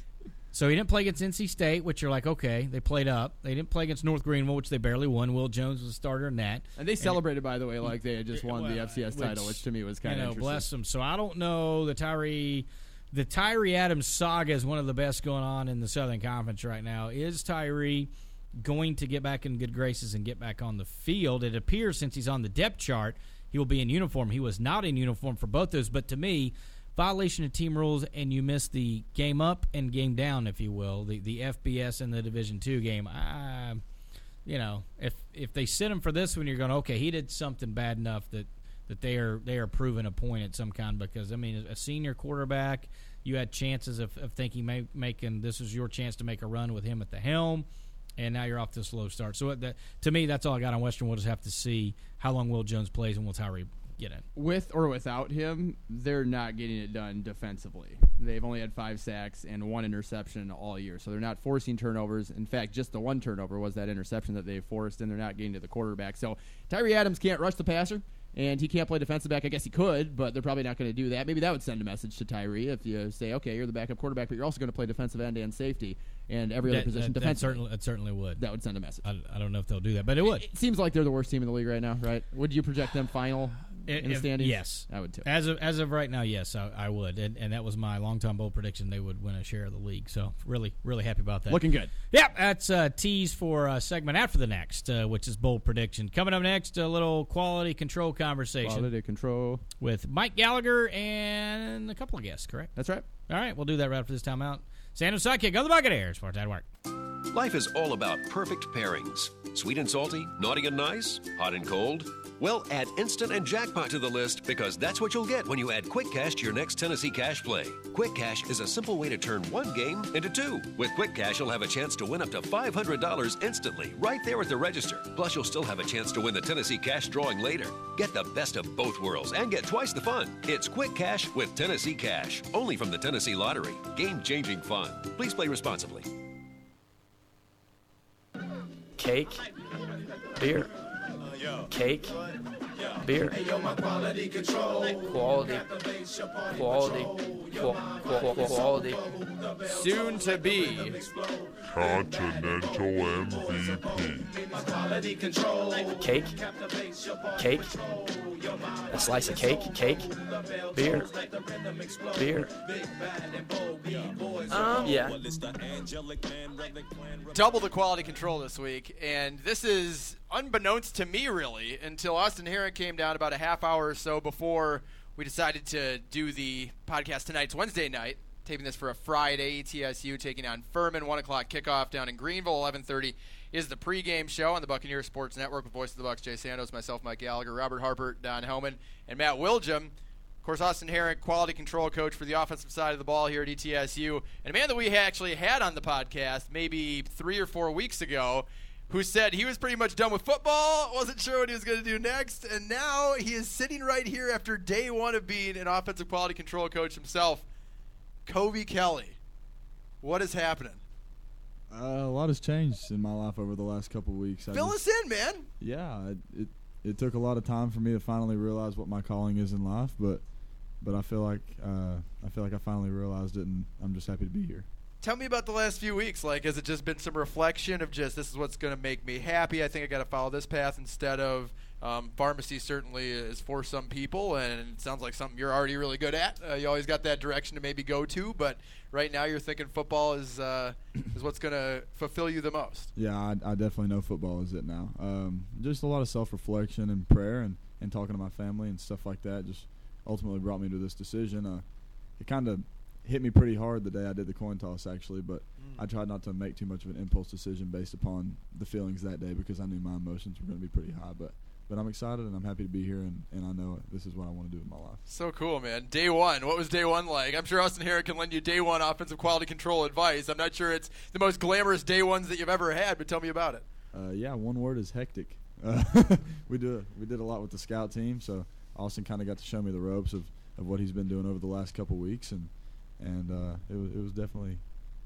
So he didn't play against N C State, which you're like, okay, they played up. They didn't play against North Greenville, which they barely won. Will Jones was a starter in that. And they celebrated, and, by the way, like they had just won well, the F C S which, title, which to me was kind of you know, interesting. Bless them. So I don't know the Tyree – the Tyree Adams saga is one of the best going on in the Southern Conference right now. Is Tyree going to get back in good graces and get back on the field? It appears since he's on the depth chart, he will be in uniform. He was not in uniform for both those, but to me, violation of team rules and you miss the game up and game down, if you will, the the F B S and the Division two game. I, you know, if if they sit him for this one, you're going, okay, he did something bad enough that that they are they are proving a point at some kind, because, I mean, a senior quarterback, you had chances of, of thinking may, making this is your chance to make a run with him at the helm, and now you're off to a slow start. So, that, to me, that's all I got on Western. We'll just have to see how long Will Jones plays and will Tyree get in. With or without him, they're not getting it done defensively. They've only had five sacks and one interception all year, so they're not forcing turnovers. In fact, just the one turnover was that interception that they forced, and they're not getting to the quarterback. So Tyree Adams can't rush the passer. And he can't play defensive back. I guess he could, but they're probably not going to do that. Maybe that would send a message to Tyree if you say, okay, you're the backup quarterback, but you're also going to play defensive end and safety and every that, other position that, defense. That certainly, it certainly would. That would send a message. I, I don't know if they'll do that, but it would. It, it seems like they're the worst team in the league right now, right? Would you project them final it, in the standings? If, yes. I would too. As of, as of right now, yes, I, I would. And, and that was my long-term bowl prediction. They would win a share of the league. So really, really happy about that. Looking good. Yeah, that's a tease for a segment after the next, uh, which is bowl prediction. Coming up next, a little quality control conversation. Conversation. Quality control. With Mike Gallagher and a couple of guests, correct? That's right. All right, we'll do that right after this time out. Sando's Sidekick on the Buccaneers. Sports at Work. Life is all about perfect pairings. Sweet and salty, naughty and nice, hot and cold. Well, add Instant and Jackpot to the list, because that's what you'll get when you add Quick Cash to your next Tennessee Cash play. Quick Cash is a simple way to turn one game into two. With Quick Cash, you'll have a chance to win up to five hundred dollars instantly right there at the register. Plus, you'll still have a chance to win the Tennessee Cash drawing later. Get the best of both worlds and get twice the fun. It's Quick Cash with Tennessee Cash, only from the Tennessee Lottery. Game-changing fun. Please play responsibly. Cake. Beer. Cake, beer, quality, quality, quality, quality. Soon to be continental M V P. Cake, cake, a slice of cake, cake, beer, beer. Um, yeah. Double the quality control this week, and this is unbeknownst to me, really, until Austin Herrick came down about a half hour or so before we decided to do the podcast tonight's Wednesday night, taping this for a Friday. E T S U taking on Furman, one o'clock kickoff down in Greenville. eleven thirty is the pregame show on the Buccaneer Sports Network with Voice of the Bucs, Jay Sandos, myself, Mike Gallagher, Robert Harper, Don Hellman, and Matt Wilgham. Of course, Austin Herrick, quality control coach for the offensive side of the ball here at E T S U, and a man that we actually had on the podcast maybe three or four weeks ago, who said he was pretty much done with football, wasn't sure what he was going to do next, and now he is sitting right here after day one of being an offensive quality control coach himself. Kobe Kelly, what is happening? Uh, a lot has changed in my life over the last couple of weeks. Fill I just, us in, man. Yeah, it, it it took a lot of time for me to finally realize what my calling is in life, but but I feel like uh, I feel like I finally realized it, and I'm just happy to be here. Tell me about the last few weeks. Like, has it just been some reflection of just this is what's going to make me happy? I think I got to follow this path instead of um, pharmacy. Certainly is for some people, and it sounds like something you're already really good at. Uh, you always got that direction to maybe go to, but right now you're thinking football is uh, is what's going to fulfill you the most. Yeah, I, I definitely know football is it now. Um, just a lot of self-reflection and prayer, and, and talking to my family and stuff like that. Just ultimately brought me to this decision. Uh, it kind of hit me pretty hard the day I did the coin toss, actually, but mm. I tried not to make too much of an impulse decision based upon the feelings that day, because I knew my emotions were going to be pretty high. But but I'm excited, and I'm happy to be here, and, and I know this is what I want to do in my life. So cool, man. Day one. What was day one like? I'm sure Austin Herrick can lend you day one offensive quality control advice. I'm not sure it's the most glamorous day ones that you've ever had, but tell me about it. Uh, yeah, one word is hectic. Uh, we do we did a lot with the scout team, so Austin kind of got to show me the ropes of, of what he's been doing over the last couple weeks, and and uh, it was it was definitely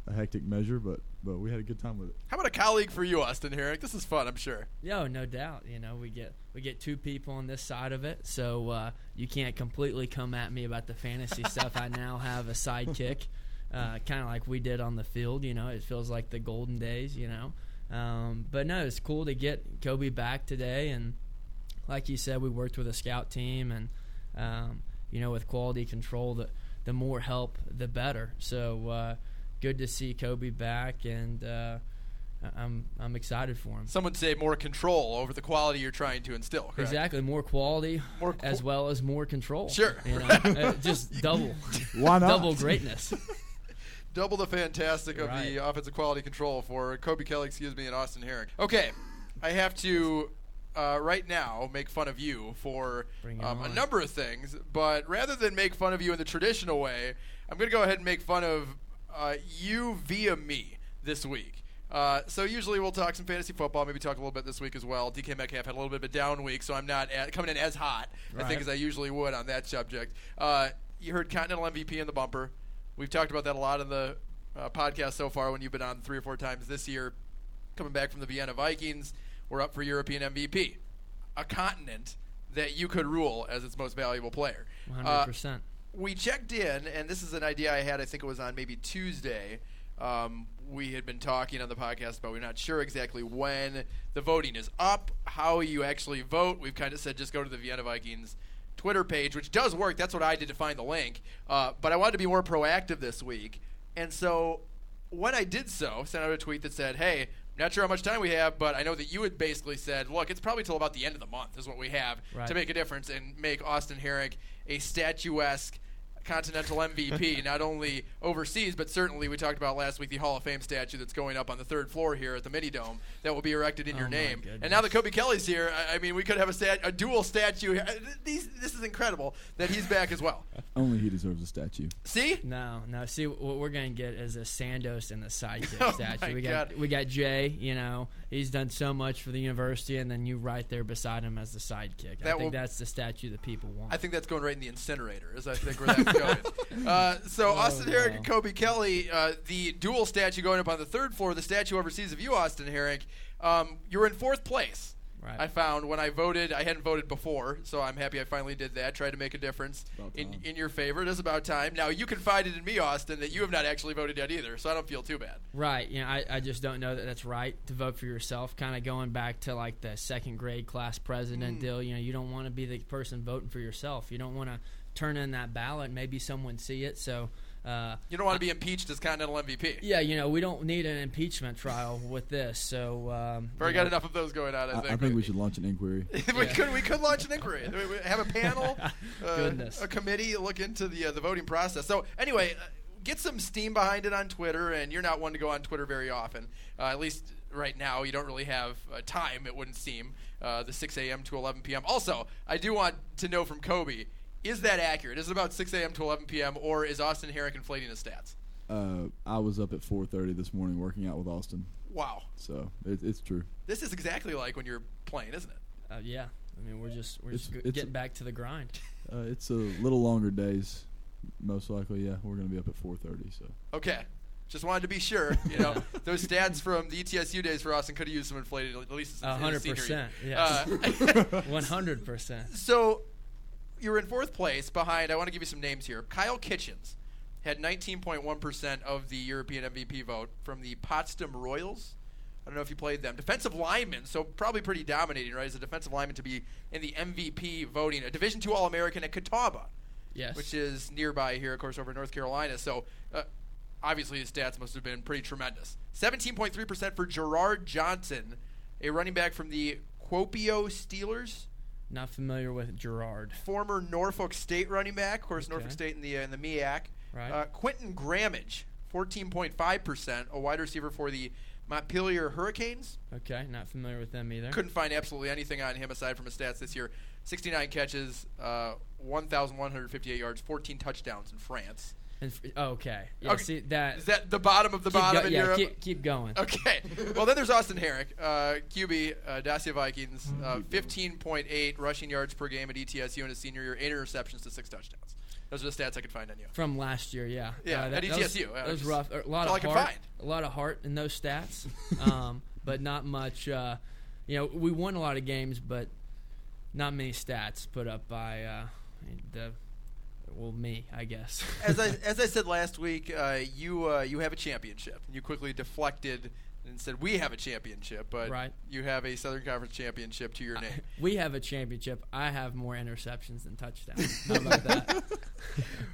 a hectic measure, but but we had a good time with it. How about a colleague for you, Austin Herrick? This is fun, I'm sure. Yeah, no doubt. You know, we get we get two people on this side of it, so uh, you can't completely come at me about the fantasy stuff. I now have a sidekick, uh, kind of like we did on the field. You know, it feels like the golden days. You know, um, but no, it's cool to get Kobe back today, and like you said, we worked with a scout team, and um, you know, with quality control, the the more help, the better. So. Uh, Good to see Kobe back, and uh, I'm I'm excited for him. Some would say more control over the quality you're trying to instill, correct? Exactly, more quality more co- as well as more control. Sure. You know, uh, just double. Why not? Double greatness. Double the fantastic of right. the offensive quality control for Kobe Kelly, excuse me, and Austin Herrick. Okay, I have to... Uh, right now make fun of you for um, a number of things, but rather than make fun of you in the traditional way, I'm going to go ahead and make fun of uh, you via me this week. Uh, so usually we'll talk some fantasy football, maybe talk a little bit this week as well. D K Metcalf had a little bit of a down week, so I'm not at, coming in as hot, right. I think, as I usually would on that subject. Uh, you heard Continental M V P in the bumper. We've talked about that a lot in the uh, podcast so far when you've been on three or four times this year. Coming back from the Vienna Vikings, we're up for European M V P, a continent that you could rule as its most valuable player. one hundred percent. Uh, we checked in, and this is an idea I had, I think it was on maybe Tuesday. Um, we had been talking on the podcast, but we're not sure exactly when the voting is up, how you actually vote. We've kind of said just go to the Vienna Vikings Twitter page, which does work. That's what I did to find the link. Uh, but I wanted to be more proactive this week. And so when I did so, sent out a tweet that said, hey, not sure how much time we have, but I know that you had basically said, look, it's probably till about the end of the month is what we have right. to make a difference and make Austin Herrick a statuesque continental M V P, not only overseas, but certainly we talked about last week the Hall of Fame statue that's going up on the third floor here at the Mini-Dome that will be erected in oh your name. Goodness. And now that Kobe Kelly's here, I, I mean, we could have a, stat- a dual statue. These, this is incredible that he's back as well. Only he deserves a statue. See? No, no. See, what we're going to get is a Sandos and the sidekick oh statue. We got, we got Jay, you know, he's done so much for the university, and then you right there beside him as the sidekick. That I think will, that's the statue that people want. I think that's going right in the incinerator, is I think where that's going. Uh, so oh, Austin no. Herrick and Kobe Kelly, uh, the dual statue going up on the third floor, the statue overseas of you, Austin Herrick, um, you're in fourth place. Right. I found when I voted, I hadn't voted before, so I'm happy I finally did that. Tried to make a difference in, in your favor. It is about time. Now, you confided in me, Austin, that you have not actually voted yet either, so I don't feel too bad. Right. You know, I, I just don't know that that's right to vote for yourself, kind of going back to, like, the second-grade class president mm. deal. You know, you don't want to be the person voting for yourself. You don't want to turn in that ballot. Maybe someone see it, so... Uh, you don't want to be impeached as Continental M V P. Yeah, you know, we don't need an impeachment trial with this. So um, we've already got know. enough of those going on. I think, I, I think we should launch an inquiry. we yeah. could we could launch an inquiry. We have a panel, uh, a committee look into the uh, the voting process. So anyway, uh, get some steam behind it on Twitter. And you're not one to go on Twitter very often, uh, at least right now. You don't really have uh, time. It wouldn't seem uh, the six a.m. to eleven p.m. Also, I do want to know from Kobe. Is that accurate? Is it about six a.m. to eleven p.m., or is Austin Herrick inflating his stats? Uh, I was up at four thirty this morning working out with Austin. Wow. So it, it's true. This is exactly like when you're playing, isn't it? Uh, yeah. I mean, we're just we're it's, just it's getting a, back to the grind. Uh, it's a little longer days, most likely, yeah. We're going to be up at four thirty. So okay. Just wanted to be sure. You know, those stats from the E T S U days for Austin could have used some inflated, at least in his senior year. one hundred percent. So... You're in fourth place behind, I want to give you some names here. Kyle Kitchens had nineteen point one percent of the European M V P vote from the Potsdam Royals. I don't know if you played them. Defensive lineman, so probably pretty dominating, right, as a defensive lineman to be in the M V P voting. A Division two All-American at Catawba, yes, which is nearby here, of course, over in North Carolina. So uh, obviously his stats must have been pretty tremendous. seventeen point three percent for Gerard Johnson, a running back from the Kuopio Steelers. Not familiar with Gerard. Former Norfolk State running back, of course, okay. Norfolk State in the uh, in the MEAC. Right. Uh, Quentin Grammage, fourteen point five percent, a wide receiver for the Montpelier Hurricanes. Okay, not familiar with them either. Couldn't find absolutely anything on him aside from his stats this year. sixty-nine catches, uh, one thousand one hundred fifty-eight yards, fourteen touchdowns in France. And f- okay. Yeah, okay. See, that is that the bottom of the bottom go- in yeah, Europe? Keep, keep going. Okay. Well, then there's Austin Herrick, uh, Q B, uh, Dacia Vikings, uh, fifteen point eight rushing yards per game at E T S U in his senior year, eight interceptions to six touchdowns. Those are the stats I could find on you. From last year, yeah. Yeah, uh, that, at E T S U. That was, that was rough. A lot of heart, a lot of heart in those stats, um, but not much. Uh, you know, we won a lot of games, but not many stats put up by uh, the well me, I guess. as I as I said last week, uh, you uh, you have a championship. You quickly deflected and said we have a championship, but right. You have a Southern Conference championship to your name. I, we have a championship. I have more interceptions than touchdowns. How about that?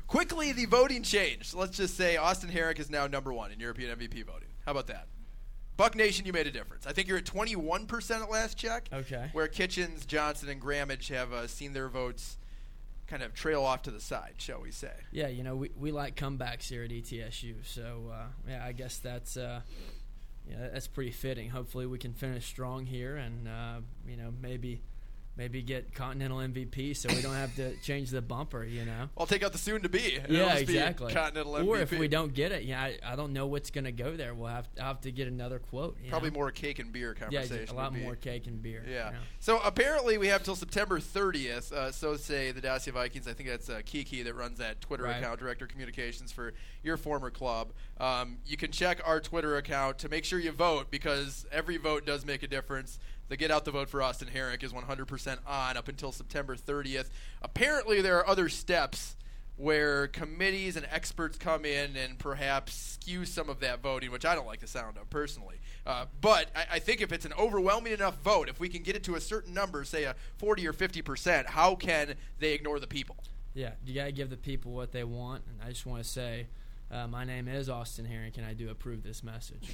Quickly, the voting changed. Let's just say Austin Herrick is now number one in European M V P voting. How about that? Buck Nation, you made a difference. I think you're at twenty-one percent at last check, okay. Where Kitchens, Johnson, and Grammage have uh, seen their votes kind of trail off to the side, shall we say. Yeah, you know, we, we like comebacks here at E T S U, so uh, yeah, I guess that's uh, – yeah, that's pretty fitting. Hopefully we can finish strong here and, uh, you know, maybe maybe get Continental M V P so we don't have to change the bumper, you know. I'll take out the soon-to-be. Yeah, exactly. Be Continental M V P. Or if we don't get it, yeah, you know, I, I don't know what's going to go there. We'll have, I'll have to get another quote. Probably know? More cake and beer conversation. Yeah, a lot more cake and beer. Yeah. You know? So apparently we have till September thirtieth, uh, so say the Dacia Vikings. I think that's uh, Kiki that runs that Twitter right. account, Director of Communications for your former club. Um, you can check our Twitter account to make sure you vote because every vote does make a difference. The get out the vote for Austin Herrick is one hundred percent on up until September thirtieth. Apparently there are other steps where committees and experts come in and perhaps skew some of that voting, which I don't like the sound of personally. Uh, but I, I think if it's an overwhelming enough vote, if we can get it to a certain number, say a forty or fifty percent, how can they ignore the people? Yeah, you got to give the people what they want. And I just want to say uh, my name is Austin Herrick, and I do approve this message.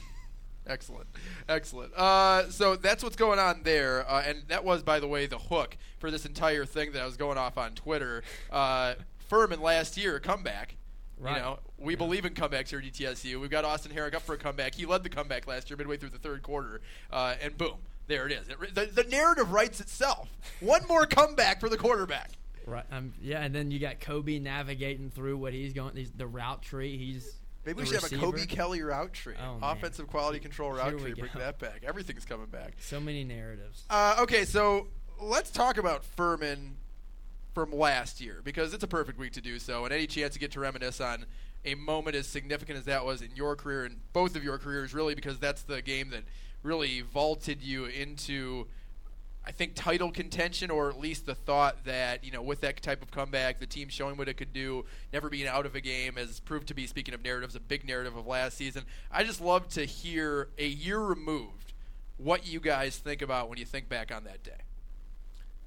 Excellent. Excellent. Uh, so that's what's going on there. Uh, and that was, by the way, the hook for this entire thing that I was going off on Twitter. Uh, Furman last year, comeback. Right. You know, we yeah. believe in comebacks here at E T S U. We've got Austin Herrick up for a comeback. He led the comeback last year midway through the third quarter. Uh, and boom, there it is. It, the, the narrative writes itself. One more comeback for the quarterback. Right. Um, yeah, and then you got Kobe navigating through what he's going – the route tree. He's – Maybe we should receiver. have a Kobe Kelly route tree, oh, offensive man. quality control route tree, bring that back. Everything's coming back. So many narratives. Uh, okay, so let's talk about Furman from last year because it's a perfect week to do so, and any chance to get to reminisce on a moment as significant as that was in your career and both of your careers really because that's the game that really vaulted you into – I think title contention, or at least the thought that, you know, with that type of comeback, the team showing what it could do, never being out of a game, has proved to be, speaking of narratives, a big narrative of last season. I just love to hear, a year removed, what you guys think about when you think back on that day.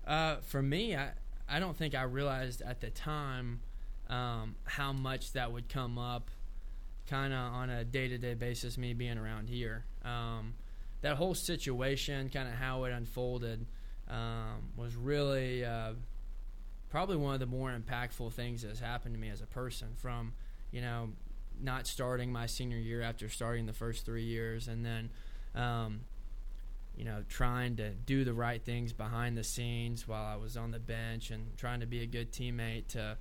Uh, for me, I, I don't think I realized at the time um, how much that would come up kind of on a day-to-day basis, me being around here. Um That whole situation, kind of how it unfolded, um, was really uh, probably one of the more impactful things that has happened to me as a person, from, you know, not starting my senior year after starting the first three years and then, um, you know, trying to do the right things behind the scenes while I was on the bench and trying to be a good teammate to,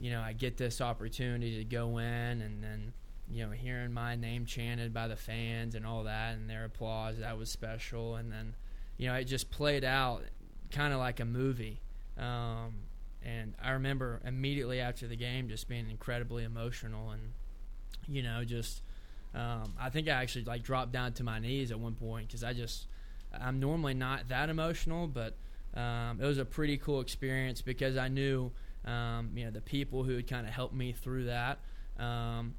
you know, I get this opportunity to go in and then, you know, hearing my name chanted by the fans and all that and their applause, that was special. And then, you know, it just played out kind of like a movie. Um, and I remember immediately after the game just being incredibly emotional and, you know, just um, I think I actually, like, dropped down to my knees at one point because I just I'm normally not that emotional, but um, it was a pretty cool experience because I knew, um, you know, the people who had kind of helped me through that. Um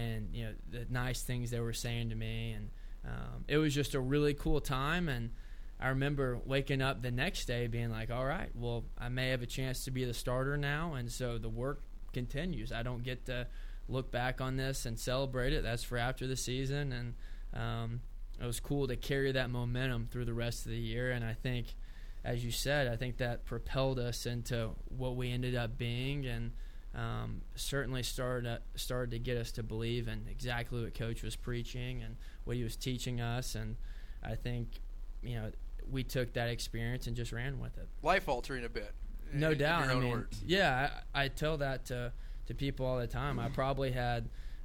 And, you know, the nice things they were saying to me. And um, it was just a really cool time. And I remember waking up the next day being like, all right, well, I may have a chance to be the starter now. And so the work continues. I don't get to look back on this and celebrate it. That's for after the season. And um, it was cool to carry that momentum through the rest of the year. And I think, as you said, I think that propelled us into what we ended up being. And Um, certainly started uh, started to get us to believe in exactly what Coach was preaching and what he was teaching us, and I think, you know, we took that experience and just ran with it. Life altering a bit, no in, doubt. In your own I mean, words. Yeah, I, I tell that to to people all the time. I probably had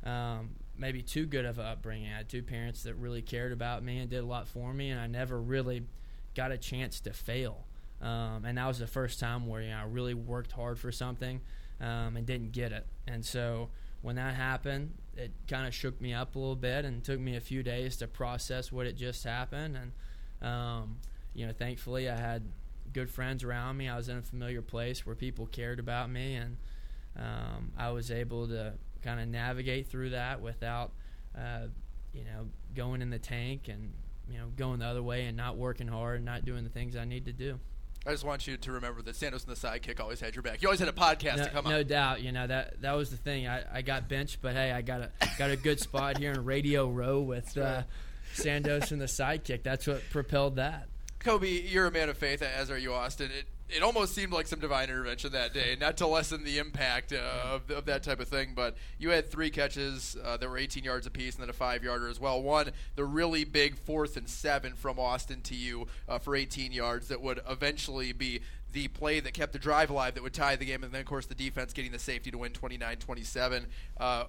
um, maybe too good of an upbringing. I had two parents that really cared about me and did a lot for me, and I never really got a chance to fail. Um, and that was the first time where, you know, I really worked hard for something. um, and didn't get it. And so when that happened, it kind of shook me up a little bit and took me a few days to process what had just happened. And, um, you know, thankfully I had good friends around me. I was in a familiar place where people cared about me, and um, I was able to kind of navigate through that without, uh, you know, going in the tank and, you know, going the other way and not working hard and not doing the things I need to do. I just want you to remember that Sandos and the Sidekick always had your back. You always had a podcast no, to come no on. No doubt. You know, that that was the thing. I, I got benched, but, hey, I got a got a good spot here in Radio Row with uh, Sandos and the Sidekick. That's what propelled that. Kobe, you're a man of faith, as are you, Austin. It it almost seemed like some divine intervention that day, not to lessen the impact uh, of, of that type of thing, but you had three catches uh, that were eighteen yards apiece and then a five-yarder as well. One, the really big fourth and seven from Austin to you uh, for eighteen yards that would eventually be the play that kept the drive alive that would tie the game, and then, of course, the defense getting the safety to win twenty-nine twenty-seven. Uh,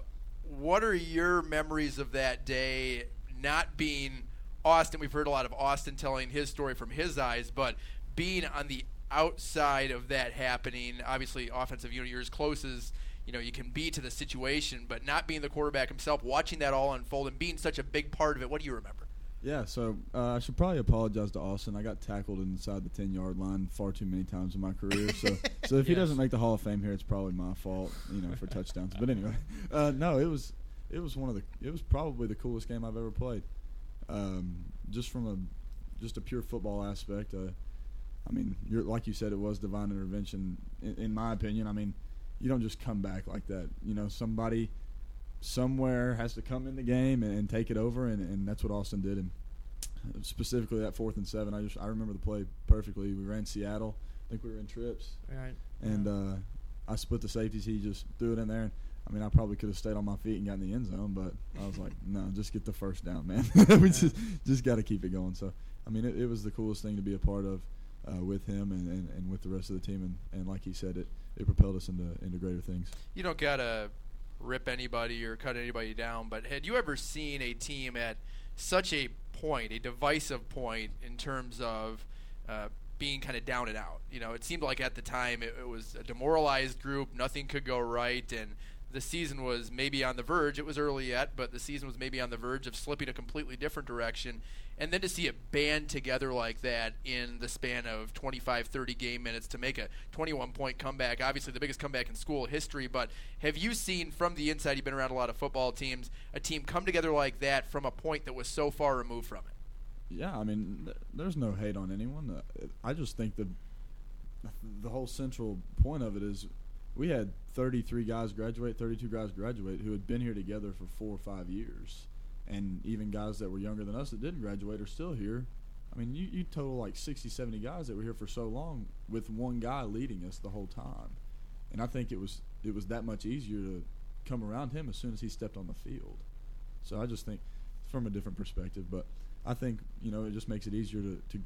what are your memories of that day not being Austin? We've heard a lot of Austin telling his story from his eyes, but being on the outside of that happening, obviously offensive unit, you're as close as you know you can be to the situation, but not being the quarterback himself, watching that all unfold and being such a big part of it, what do you remember? Yeah, so uh, I should probably apologize to Austin. I got tackled inside the ten-yard line far too many times in my career, so so if yes. he doesn't make the Hall of Fame here, it's probably my fault, you know, for touchdowns. But anyway, uh, no, it was it was one of the it was probably the coolest game I've ever played. Um, just from a just a pure football aspect, uh, I mean, you're, like you said, it was divine intervention, in, in my opinion. I mean, you don't just come back like that. You know, somebody somewhere has to come in the game and, and take it over, and, and that's what Austin did. And specifically that fourth and seven, I just I remember the play perfectly. We ran Seattle. I think we were in trips. Right. And uh, I split the safeties. He just threw it in there. And, I mean, I probably could have stayed on my feet and gotten in the end zone, but I was like, no, just get the first down, man. we just, just got to keep it going. So, I mean, it, it was the coolest thing to be a part of uh, with him and, and, and with the rest of the team. And, and like he said, it, it propelled us into, into greater things. You don't got to rip anybody or cut anybody down, but had you ever seen a team at such a point, a divisive point in terms of uh, – being kind of down and out? You know, it seemed like at the time it, it was a demoralized group, nothing could go right, and the season was maybe on the verge. It was early yet, but the season was maybe on the verge of slipping a completely different direction. And then to see it band together like that in the span of twenty-five, thirty game minutes to make a twenty-one point comeback, obviously the biggest comeback in school history. But have you seen from the inside, you've been around a lot of football teams, a team come together like that from a point that was so far removed from it? Yeah, I mean, th- there's no hate on anyone. Uh, I just think the the whole central point of it is we had thirty-three guys graduate, thirty-two guys graduate who had been here together for four or five years. And even guys that were younger than us that didn't graduate are still here. I mean, you, you total like sixty, seventy guys that were here for so long with one guy leading us the whole time. And I think it was it was that much easier to come around him as soon as he stepped on the field. So I just think from a different perspective, but I think, you know, it just makes it easier to, to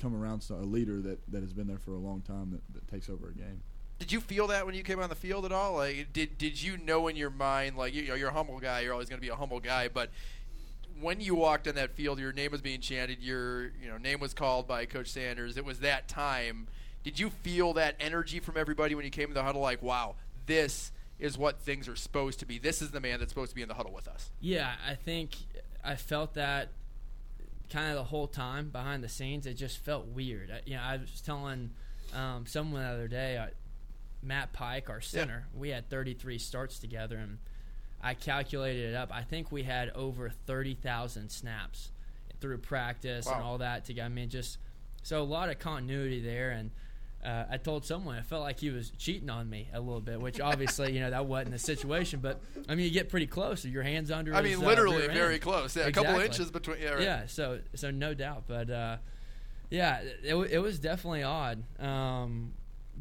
come around a leader that, that has been there for a long time that, that takes over a game. Did you feel that when you came on the field at all? Like, did did you know in your mind, like, you know, you're a humble guy, you're always going to be a humble guy, but when you walked on that field, your name was being chanted, your you know name was called by Coach Sanders, it was that time. Did you feel that energy from everybody when you came to the huddle, like, wow, this is what things are supposed to be. This is the man that's supposed to be in the huddle with us? Yeah, I think I felt that kind of the whole time behind the scenes. It just felt weird. I, you know, I was telling um, someone the other day, uh, Matt Pike, our center, yeah. we had thirty-three starts together, and I calculated it up. I think we had over thirty thousand snaps through practice wow. and all that together. I mean, just so a lot of continuity there. And uh, I told someone I felt like he was cheating on me a little bit, which obviously, you know, that wasn't the situation. But, I mean, you get pretty close. Your hand's under I his, mean, literally uh, very close. Yeah, exactly. A couple inches between. Yeah, right. yeah so so no doubt. But, uh, yeah, it, it was definitely odd. Um,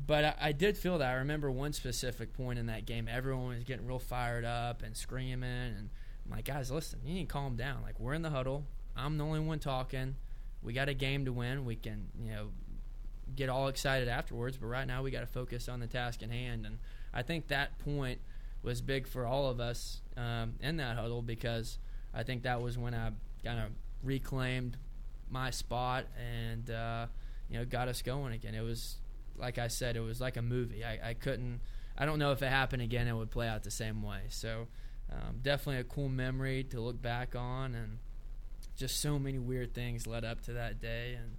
but I, I did feel that. I remember one specific point in that game. Everyone was getting real fired up and screaming. And I'm like, guys, listen, you need to calm down. Like, we're in the huddle. I'm the only one talking. We got a game to win. We can, you know, get all excited afterwards, but right now we got to focus on the task in hand. And I think that point was big for all of us um, in that huddle, because I think that was when I kind of reclaimed my spot and uh, you know got us going again. It was, like I said, it was like a movie. I, I couldn't I don't know if it happened again, it would play out the same way. So um, definitely a cool memory to look back on, and just so many weird things led up to that day, and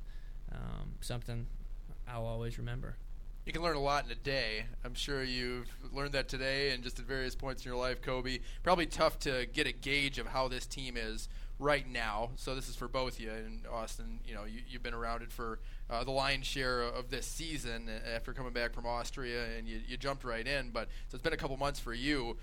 um, something I'll always remember. You can learn a lot in a day. I'm sure you've learned that today and just at various points in your life, Kobe. Probably tough to get a gauge of how this team is right now. So this is for both of you. And, Austin, you know, you, you've been around it for uh, the lion's share of this season after coming back from Austria, and you, you jumped right in. But so it's been a couple months for you.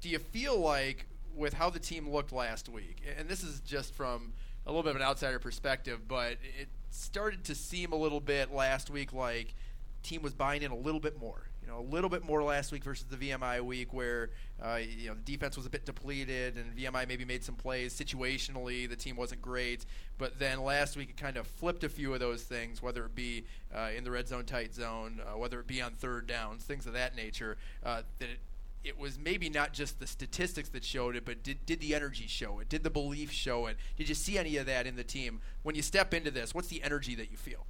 Do you feel like with how the team looked last week, and this is just from a little bit of an outsider perspective, but it started to seem a little bit last week like – team was buying in a little bit more, you know, a little bit more last week versus the V M I week where, uh, you know, the defense was a bit depleted and V M I maybe made some plays situationally. The team wasn't great. But then last week it kind of flipped a few of those things, whether it be uh, in the red zone, tight zone, uh, whether it be on third downs, things of that nature, uh, that it, it was maybe not just the statistics that showed it, but did, did the energy show it? Did the belief show it? Did you see any of that in the team? When you step into this, what's the energy that you feel?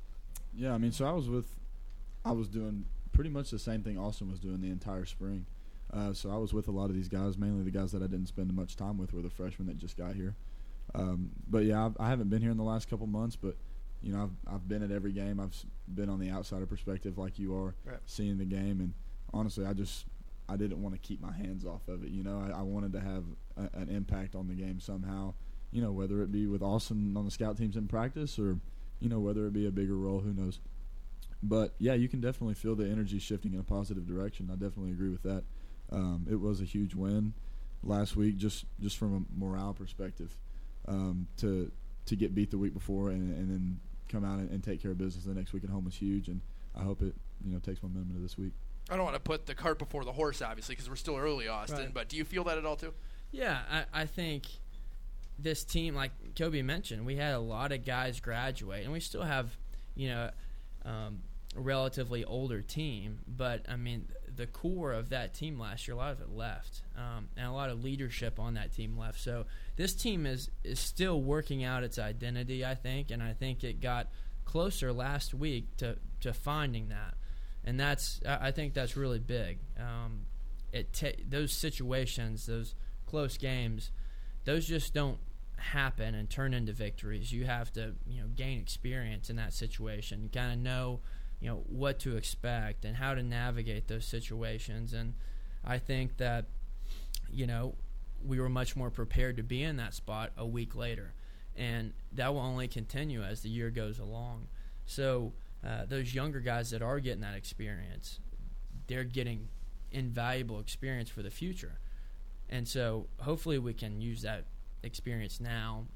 Yeah, I mean, so I was with – I was doing pretty much the same thing Austin was doing the entire spring. Uh, so I was with a lot of these guys, mainly the guys that I didn't spend much time with were the freshmen that just got here. Um, but, yeah, I've, I haven't been here in the last couple months, but, you know, I've, I've been at every game. I've been on the outsider perspective like you are, right, seeing the game. And, honestly, I just I didn't want to keep my hands off of it. You know, I, I wanted to have a, an impact on the game somehow, you know, whether it be with Austin on the scout teams in practice or, you know, whether it be a bigger role, who knows. But, yeah, you can definitely feel the energy shifting in a positive direction. I definitely agree with that. Um, it was a huge win last week just, just from a morale perspective, um, to to get beat the week before and, and then come out and, and take care of business the next week at home was huge, and I hope it you know takes momentum into this week. I don't want to put the cart before the horse, obviously, because we're still early, Austin, right. But do you feel that at all too? Yeah, I, I think this team, like Kobe mentioned, we had a lot of guys graduate, and we still have, you know, um, relatively older team, but I mean the core of that team last year, a lot of it left, um, and a lot of leadership on that team left. So this team is is still working out its identity, I think, and I think it got closer last week to to finding that, and that's I think that's really big. Um, it ta- those situations, those close games, those just don't happen and turn into victories. You have to you know gain experience in that situation, kind of know. You know what to expect and how to navigate those situations, and I think that you know we were much more prepared to be in that spot a week later, and that will only continue as the year goes along. So uh, those younger guys that are getting that experience, they're getting invaluable experience for the future, and so hopefully we can use that experience now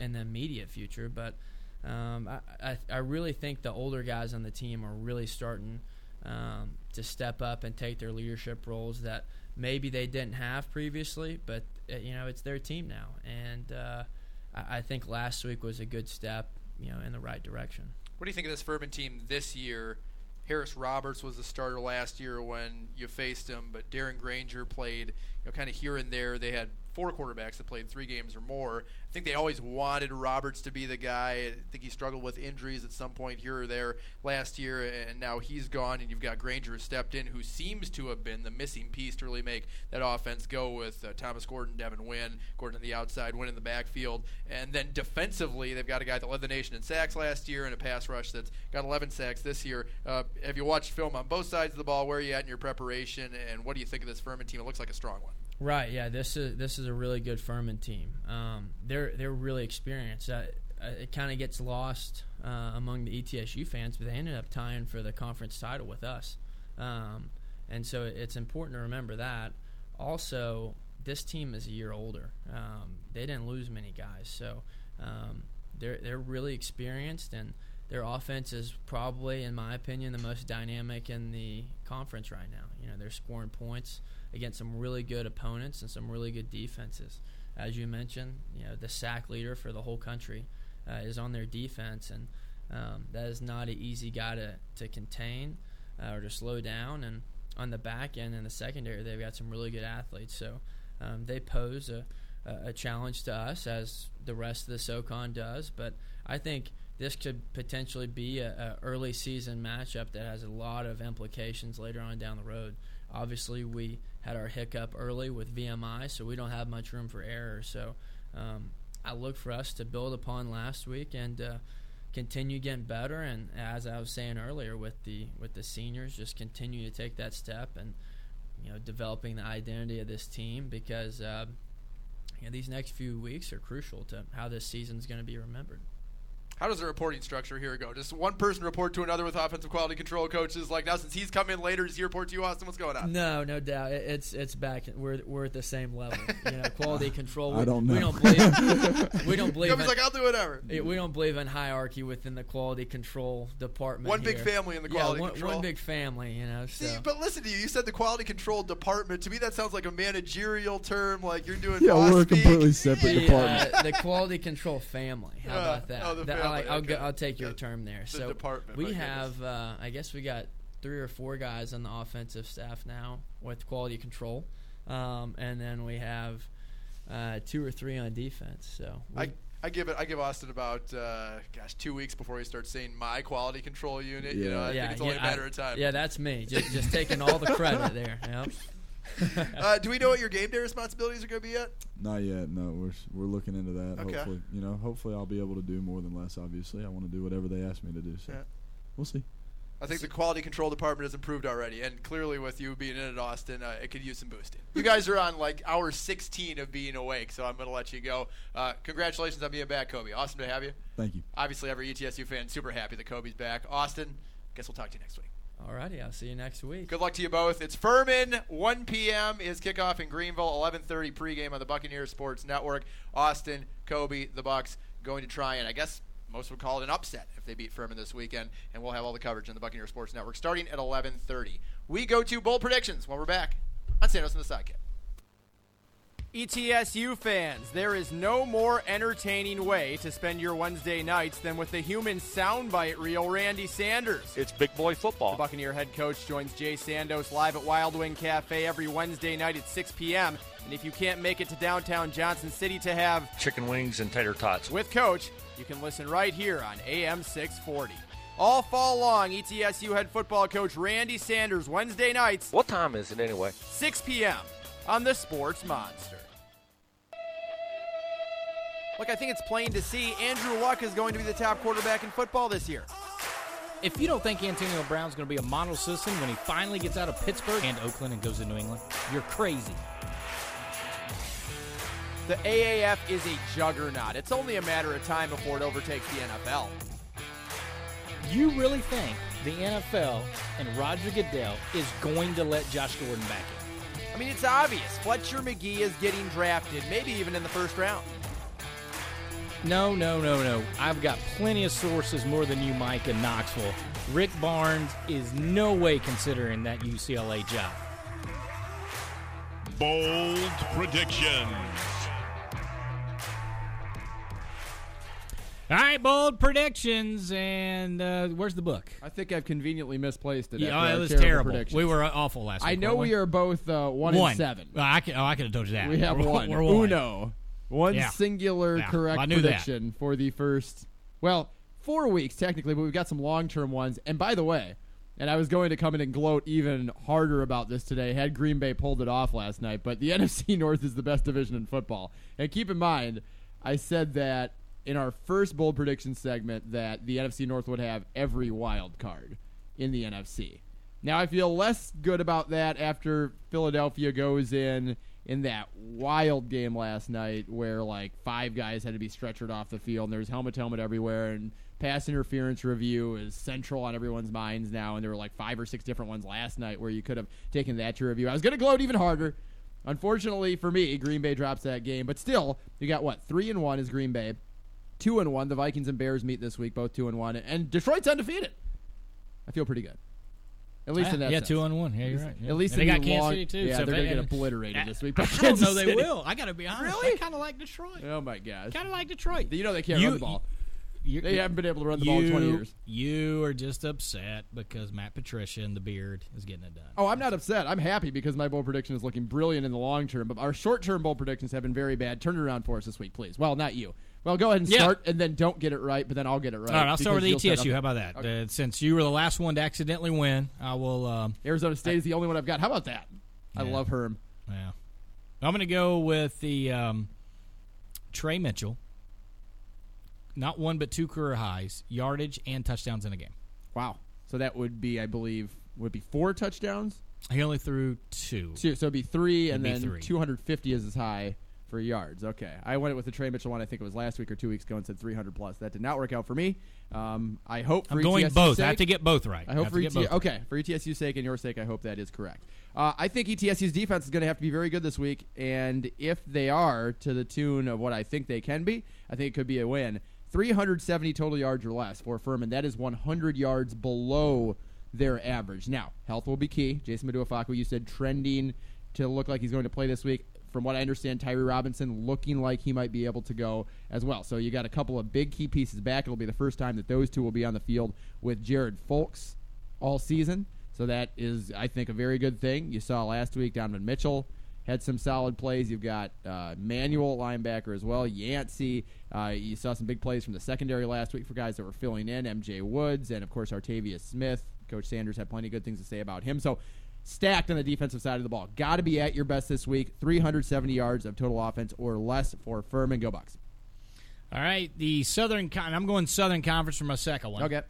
in the immediate future, but. Um, I, I I really think the older guys on the team are really starting um, to step up and take their leadership roles that maybe they didn't have previously, but uh, you know it's their team now, and uh, I, I think last week was a good step, you know, in the right direction. What do you think of this Furman team this year? Harris Roberts was the starter last year when you faced him, but Darren Granger played, you know, kind of here and there. They had four quarterbacks that played three games or more. I think they always wanted Roberts to be the guy. I think he struggled with injuries at some point here or there last year, and now he's gone, and you've got Granger who stepped in, who seems to have been the missing piece to really make that offense go with uh, Thomas Gordon, Devin Wynn, Gordon on the outside, Wynn in the backfield. And then defensively, they've got a guy that led the nation in sacks last year and a pass rush that's got eleven sacks this year. Uh, have you watched film on both sides of the ball? Where are you at in your preparation, and what do you think of this Furman team? It looks like a strong one. Right, yeah, this is this is a really good Furman team. Um, they're they're really experienced. Uh, it kind of gets lost uh, among the E T S U fans, but they ended up tying for the conference title with us, um, and so it's important to remember that. Also, this team is a year older. Um, they didn't lose many guys, so um, they're they're really experienced, and their offense is probably, in my opinion, the most dynamic in the conference right now. You know, they're scoring points against some really good opponents and some really good defenses. As you mentioned, you know, the sack leader for the whole country uh, is on their defense, and um, that is not an easy guy to, to contain uh, or to slow down. And on the back end and the secondary, they've got some really good athletes. So um, they pose a, a challenge to us, as the rest of the SoCon does. But I think this could potentially be a, a early season matchup that has a lot of implications later on down the road. Obviously, we had our hiccup early with V M I, so we don't have much room for error. So um, I look for us to build upon last week and uh, continue getting better. And as I was saying earlier with the with the seniors, just continue to take that step and, you know, developing the identity of this team, because uh, you know, these next few weeks are crucial to how this season's going to be remembered. How does the reporting structure here go? Does one person report to another with offensive quality control coaches? Like now, since he's come in later, does he report to you, Austin? What's going on? No, no doubt. It, it's it's back. We're we're at the same level. You know, quality control. We, I don't know. We don't believe. we don't believe. In, like, I'll do whatever. We don't believe in hierarchy within the quality control department. One here. Big family in the quality yeah, one, control. One big family. You know. So. See, but listen to you. You said the quality control department. To me, that sounds like a managerial term. Like you're doing. Yeah, we're a completely separate yeah, department. Uh, the quality control family. How uh, about that? Oh, the that, Like, I'll, okay. go, I'll take your the, term there. The so we have, uh, I guess we got three or four guys on the offensive staff now with quality control, um, and then we have uh, two or three on defense. So we, I, I give it. I give Austin about uh, gosh two weeks before he starts saying my quality control unit. Yeah. You know, I yeah, think it's only yeah, a matter I, of time. Yeah, that's me. Just, just taking all the credit there. Yep. uh, do we know what your game day responsibilities are going to be yet? Not yet. No, we're we're looking into that. Okay. Hopefully, you know, hopefully I'll be able to do more than less. Obviously, I want to do whatever they ask me to do. So, yeah. We'll see. I think the quality control department has improved already, and clearly with you being in at Austin, uh, it could use some boosting. You guys are on like hour sixteen of being awake, so I'm going to let you go. Uh, congratulations on being back, Kobe. Awesome to have you. Thank you. Obviously, every E T S U fan super happy that Kobe's back. Austin, guess we'll talk to you next week. Alrighty, I'll see you next week. Good luck to you both. It's Furman. one p.m. is kickoff in Greenville. eleven thirty pregame on the Buccaneer Sports Network. Austin, Kobe, the Bucs going to try and, I guess, most would call it an upset if they beat Furman this weekend. And we'll have all the coverage on the Buccaneer Sports Network starting at eleven thirty. We go to bold predictions while we're back on Sandos and the Sidekick. E T S U fans, there is no more entertaining way to spend your Wednesday nights than with the human soundbite reel, Randy Sanders. It's big boy football. The Buccaneer head coach joins Jay Sandos live at Wild Wing Cafe every Wednesday night at six p.m. And if you can't make it to downtown Johnson City to have chicken wings and tater tots with Coach, you can listen right here on A M six forty. All fall long, E T S U head football coach Randy Sanders, Wednesday nights. What time is it anyway? six p.m. on the Sports Monster. Look, I think it's plain to see Andrew Luck is going to be the top quarterback in football this year. If you don't think Antonio Brown's going to be a model citizen when he finally gets out of Pittsburgh and Oakland and goes to New England, you're crazy. The A A F is a juggernaut. It's only a matter of time before it overtakes the N F L. You really think the N F L and Roger Goodell is going to let Josh Gordon back in? I mean, it's obvious. Fletcher McGee is getting drafted, maybe even in the first round. No, no, no, no. I've got plenty of sources, more than you, Mike, in Knoxville. Rick Barnes is no way considering that U C L A job. Bold predictions. All right, bold predictions, and uh, where's the book? I think I've conveniently misplaced it. Yeah, it was terrible. We were awful last week. I know we are both uh, one, one and seven. Well, I could, oh, I could have told you that. We have we're, one. We're one. Uno. One yeah. singular yeah. correct prediction that. For the first, well, four weeks technically, but we've got some long-term ones. And by the way, and I was going to come in and gloat even harder about this today had Green Bay pulled it off last night, but the N F C North is the best division in football. And keep in mind, I said that in our first bold prediction segment that the N F C North would have every wild card in the N F C. Now, I feel less good about that after Philadelphia goes in in that wild game last night where, like, five guys had to be stretchered off the field and there was helmet-helmet everywhere and pass interference review is central on everyone's minds now, and there were, like, five or six different ones last night where you could have taken that to review. I was going to gloat even harder. Unfortunately for me, Green Bay drops that game, but still, you got, what, three and one is Green Bay, two and one. The Vikings and Bears meet this week, both two and one, and Detroit's undefeated. I feel pretty good. At least yeah, in that yeah, sense. two on one. Yeah, you're right. Yeah. At least they got Kansas City, too. Yeah, so they're going to get obliterated I, this week. I don't Kansas know they City. Will. I got to be honest. Really? I kind of like Detroit. Oh, my gosh. Kind of like Detroit. You know they can't you, run the ball. You, they you, haven't been able to run the you, ball in twenty years. You are just upset because Matt Patricia and the beard is getting it done. Oh, I'm not upset. I'm happy because my bowl prediction is looking brilliant in the long term, but our short-term bowl predictions have been very bad. Turn it around for us this week, please. Well, not you. Well, go ahead and start, yeah. and then don't get it right, but then I'll get it right. All right, I'll start with E T S U. How about that? Okay. Uh, since you were the last one to accidentally win, I will... Um, Arizona State I, is the only one I've got. How about that? Yeah. I love Herm. Yeah. I'm going to go with the um, Trey Mitchell. Not one, but two career highs, yardage, and touchdowns in a game. Wow. So that would be, I believe, would be four touchdowns? He only threw two. two so it would be three, it'd and be then three. two hundred fifty is as high. For yards, okay. I went with the Trey Mitchell one. I think it was last week or two weeks ago, and said three hundred plus. That did not work out for me. Um, I hope for I'm going E T S U's both. Sake, I have to get both right. I hope I for E T S U. Okay, right. For E T S U's sake and your sake, I hope that is correct. Uh, I think E T S U's defense is going to have to be very good this week, and if they are to the tune of what I think they can be, I think it could be a win. three hundred seventy total yards or less for Furman. That is one hundred yards below their average. Now, health will be key. Jason Maduafakwa, you said trending to look like he's going to play this week. From what I understand, Tyree Robinson looking like he might be able to go as well. So you got a couple of big key pieces back. It'll be the first time that those two will be on the field with Jared Folks all season. So that is, I think, a very good thing. You saw last week Donovan Mitchell had some solid plays. You've got uh, Manuel, linebacker, as well. Yancey. Uh, you saw some big plays from the secondary last week for guys that were filling in. M J Woods and, of course, Artavius Smith. Coach Sanders had plenty of good things to say about him. So stacked on the defensive side of the ball. Got to be at your best this week. three hundred seventy yards of total offense or less for Furman. Go Bucks. All right. The Southern Con- I'm going Southern Conference for my second one. Okay.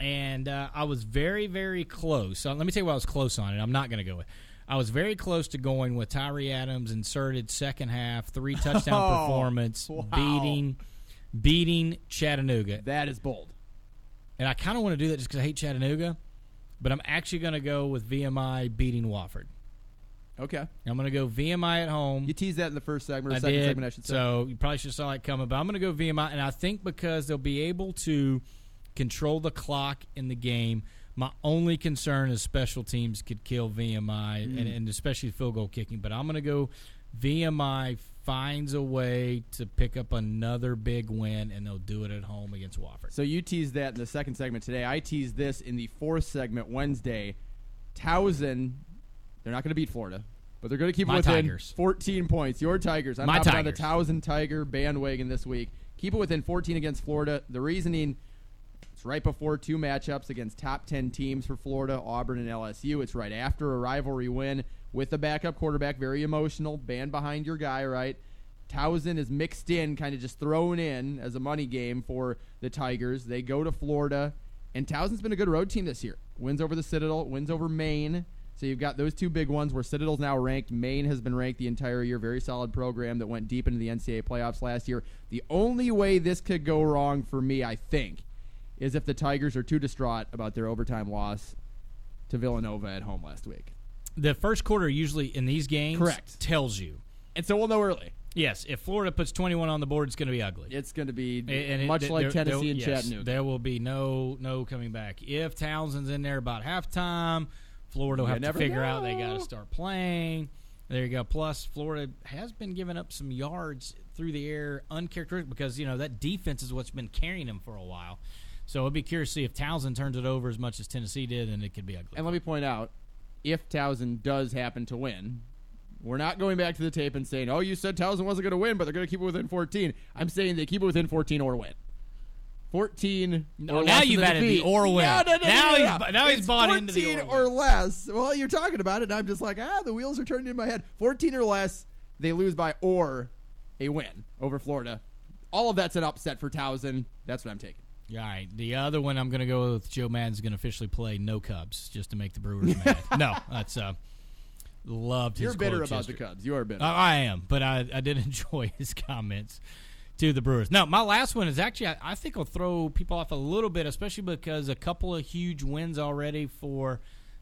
And uh, I was very, very close. So let me tell you what I was close on, and I'm not going to go with. I was very close to going with Tyree Adams, inserted second half, three touchdown oh, performance, wow. beating, beating Chattanooga. That is bold. And I kind of want to do that just because I hate Chattanooga. But I'm actually going to go with V M I beating Wofford. Okay. I'm going to go V M I at home. You teased that in the first segment or I second did, segment, I should say. So you probably should have saw it coming. But I'm going to go V M I, and I think because they'll be able to control the clock in the game. My only concern is special teams could kill V M I, mm. and, and especially field goal kicking. But I'm going to go V M I finds a way to pick up another big win, and they'll do it at home against Wofford. So you teased that in the second segment today. I teased this in the fourth segment Wednesday. Towson, they're not going to beat Florida, but they're going to keep it within Tigers. fourteen points. Your Tigers. I'm hopping on the Towson Tiger bandwagon this week. Keep it within fourteen against Florida. The reasoning, it's right before two matchups against top ten teams for Florida, Auburn and L S U. It's right after a rivalry win. With the backup quarterback, very emotional, band behind your guy, right? Towson is mixed in, kind of just thrown in as a money game for the Tigers. They go to Florida, and Towson's been a good road team this year. Wins over the Citadel, wins over Maine. So you've got those two big ones where Citadel's now ranked. Maine has been ranked the entire year. Very solid program that went deep into the N C double A playoffs last year. The only way this could go wrong for me, I think, is if the Tigers are too distraught about their overtime loss to Villanova at home last week. The first quarter usually in these games Correct. tells you. And so we'll know early. Yes. If Florida puts twenty-one on the board, it's going to be ugly. It's going to be and, and much it, like there, Tennessee there, and yes, Chattanooga. There will be no no coming back. If Towson's in there about halftime, Florida will have to figure know. out they got to start playing. There you go. Plus, Florida has been giving up some yards through the air uncharacteristic because, you know, that defense is what's been carrying them for a while. So I'd be curious to see if Towson turns it over as much as Tennessee did, and it could be ugly. And let me point out, if Towson does happen to win, we're not going back to the tape and saying, oh, you said Towson wasn't going to win, but they're going to keep it within fourteen. I'm saying they keep it within fourteen or win. fourteen no, or now less. Now you've added the or win. No, no, no, now no, no, no. he's, now he's bought into the fourteen or, or less. Well, you're talking about it, and I'm just like, ah, the wheels are turning in my head. fourteen or less, they lose by or a win over Florida. All of that's an upset for Towson. That's what I'm taking. All right, the other one I'm going to go with, Joe Madden's going to officially play no Cubs just to make the Brewers mad. No, that's uh, loved his You're bitter about history. The Cubs. You are bitter. I, I am, but I, I did enjoy his comments to the Brewers. Now, my last one is actually I, I think will throw people off a little bit, especially because a couple of huge wins already for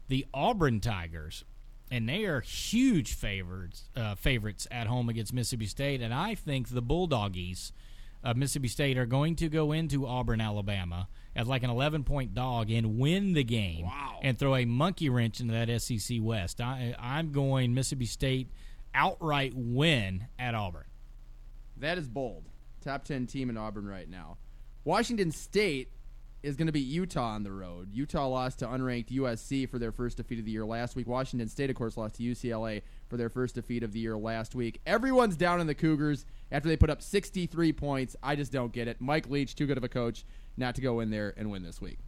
the Auburn Tigers, and they are huge favorites, uh, favorites at home against Mississippi State, and I think the Bulldoggies of Mississippi State are going to go into Auburn, Alabama as like an eleven-point dog and win the game wow. and throw a monkey wrench into that S E C West. I, I'm going Mississippi State outright win at Auburn. That is bold. Top ten team in Auburn right now. Washington State is going to be Utah on the road. Utah lost to unranked U S C for their first defeat of the year last week. Washington State, of course, lost to U C L A for their first defeat of the year last week. Everyone's down on the Cougars after they put up sixty-three points. I just don't get it. Mike Leach, too good of a coach not to go in there and win this week.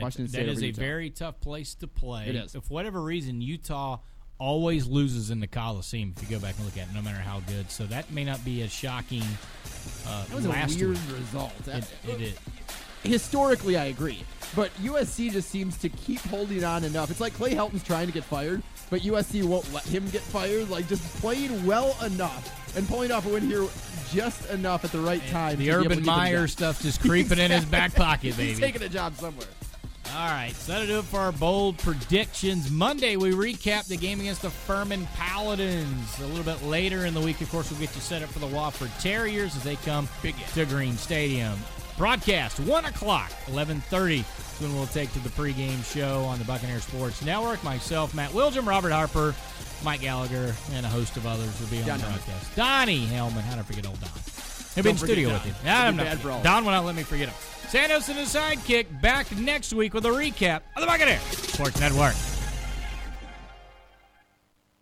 Washington State, that is a very tough place to play. It is. If for whatever reason, Utah always loses in the Coliseum, if you go back and look at it, no matter how good. So that may not be a shocking uh, That was last a weird week. result. That, it, it is. Historically, I agree. But U S C just seems to keep holding on enough. It's like Clay Helton's trying to get fired, but U S C won't let him get fired. Like, just playing well enough and pulling off a win here just enough at the right and time. The Urban Meyer stuff just creeping exactly. in his back pocket, baby. He's taking a job somewhere. All right, so that'll do it for our bold predictions. Monday, we recap the game against the Furman Paladins. A little bit later in the week, of course, we'll get you set up for the Wofford Terriers as they come to Green Stadium. Broadcast, one o'clock, eleven thirty. That's when we'll take to the pregame show on the Buccaneer Sports Network. Myself, Matt Wilgham, Robert Harper, Mike Gallagher, and a host of others will be on Don the broadcast. Donnie Hellman. How did I forget old Don? He'll be in studio Don. with you. I'm not bad Don will not let me forget him. Sandos and his sidekick back next week with a recap of the Buccaneer Sports Network.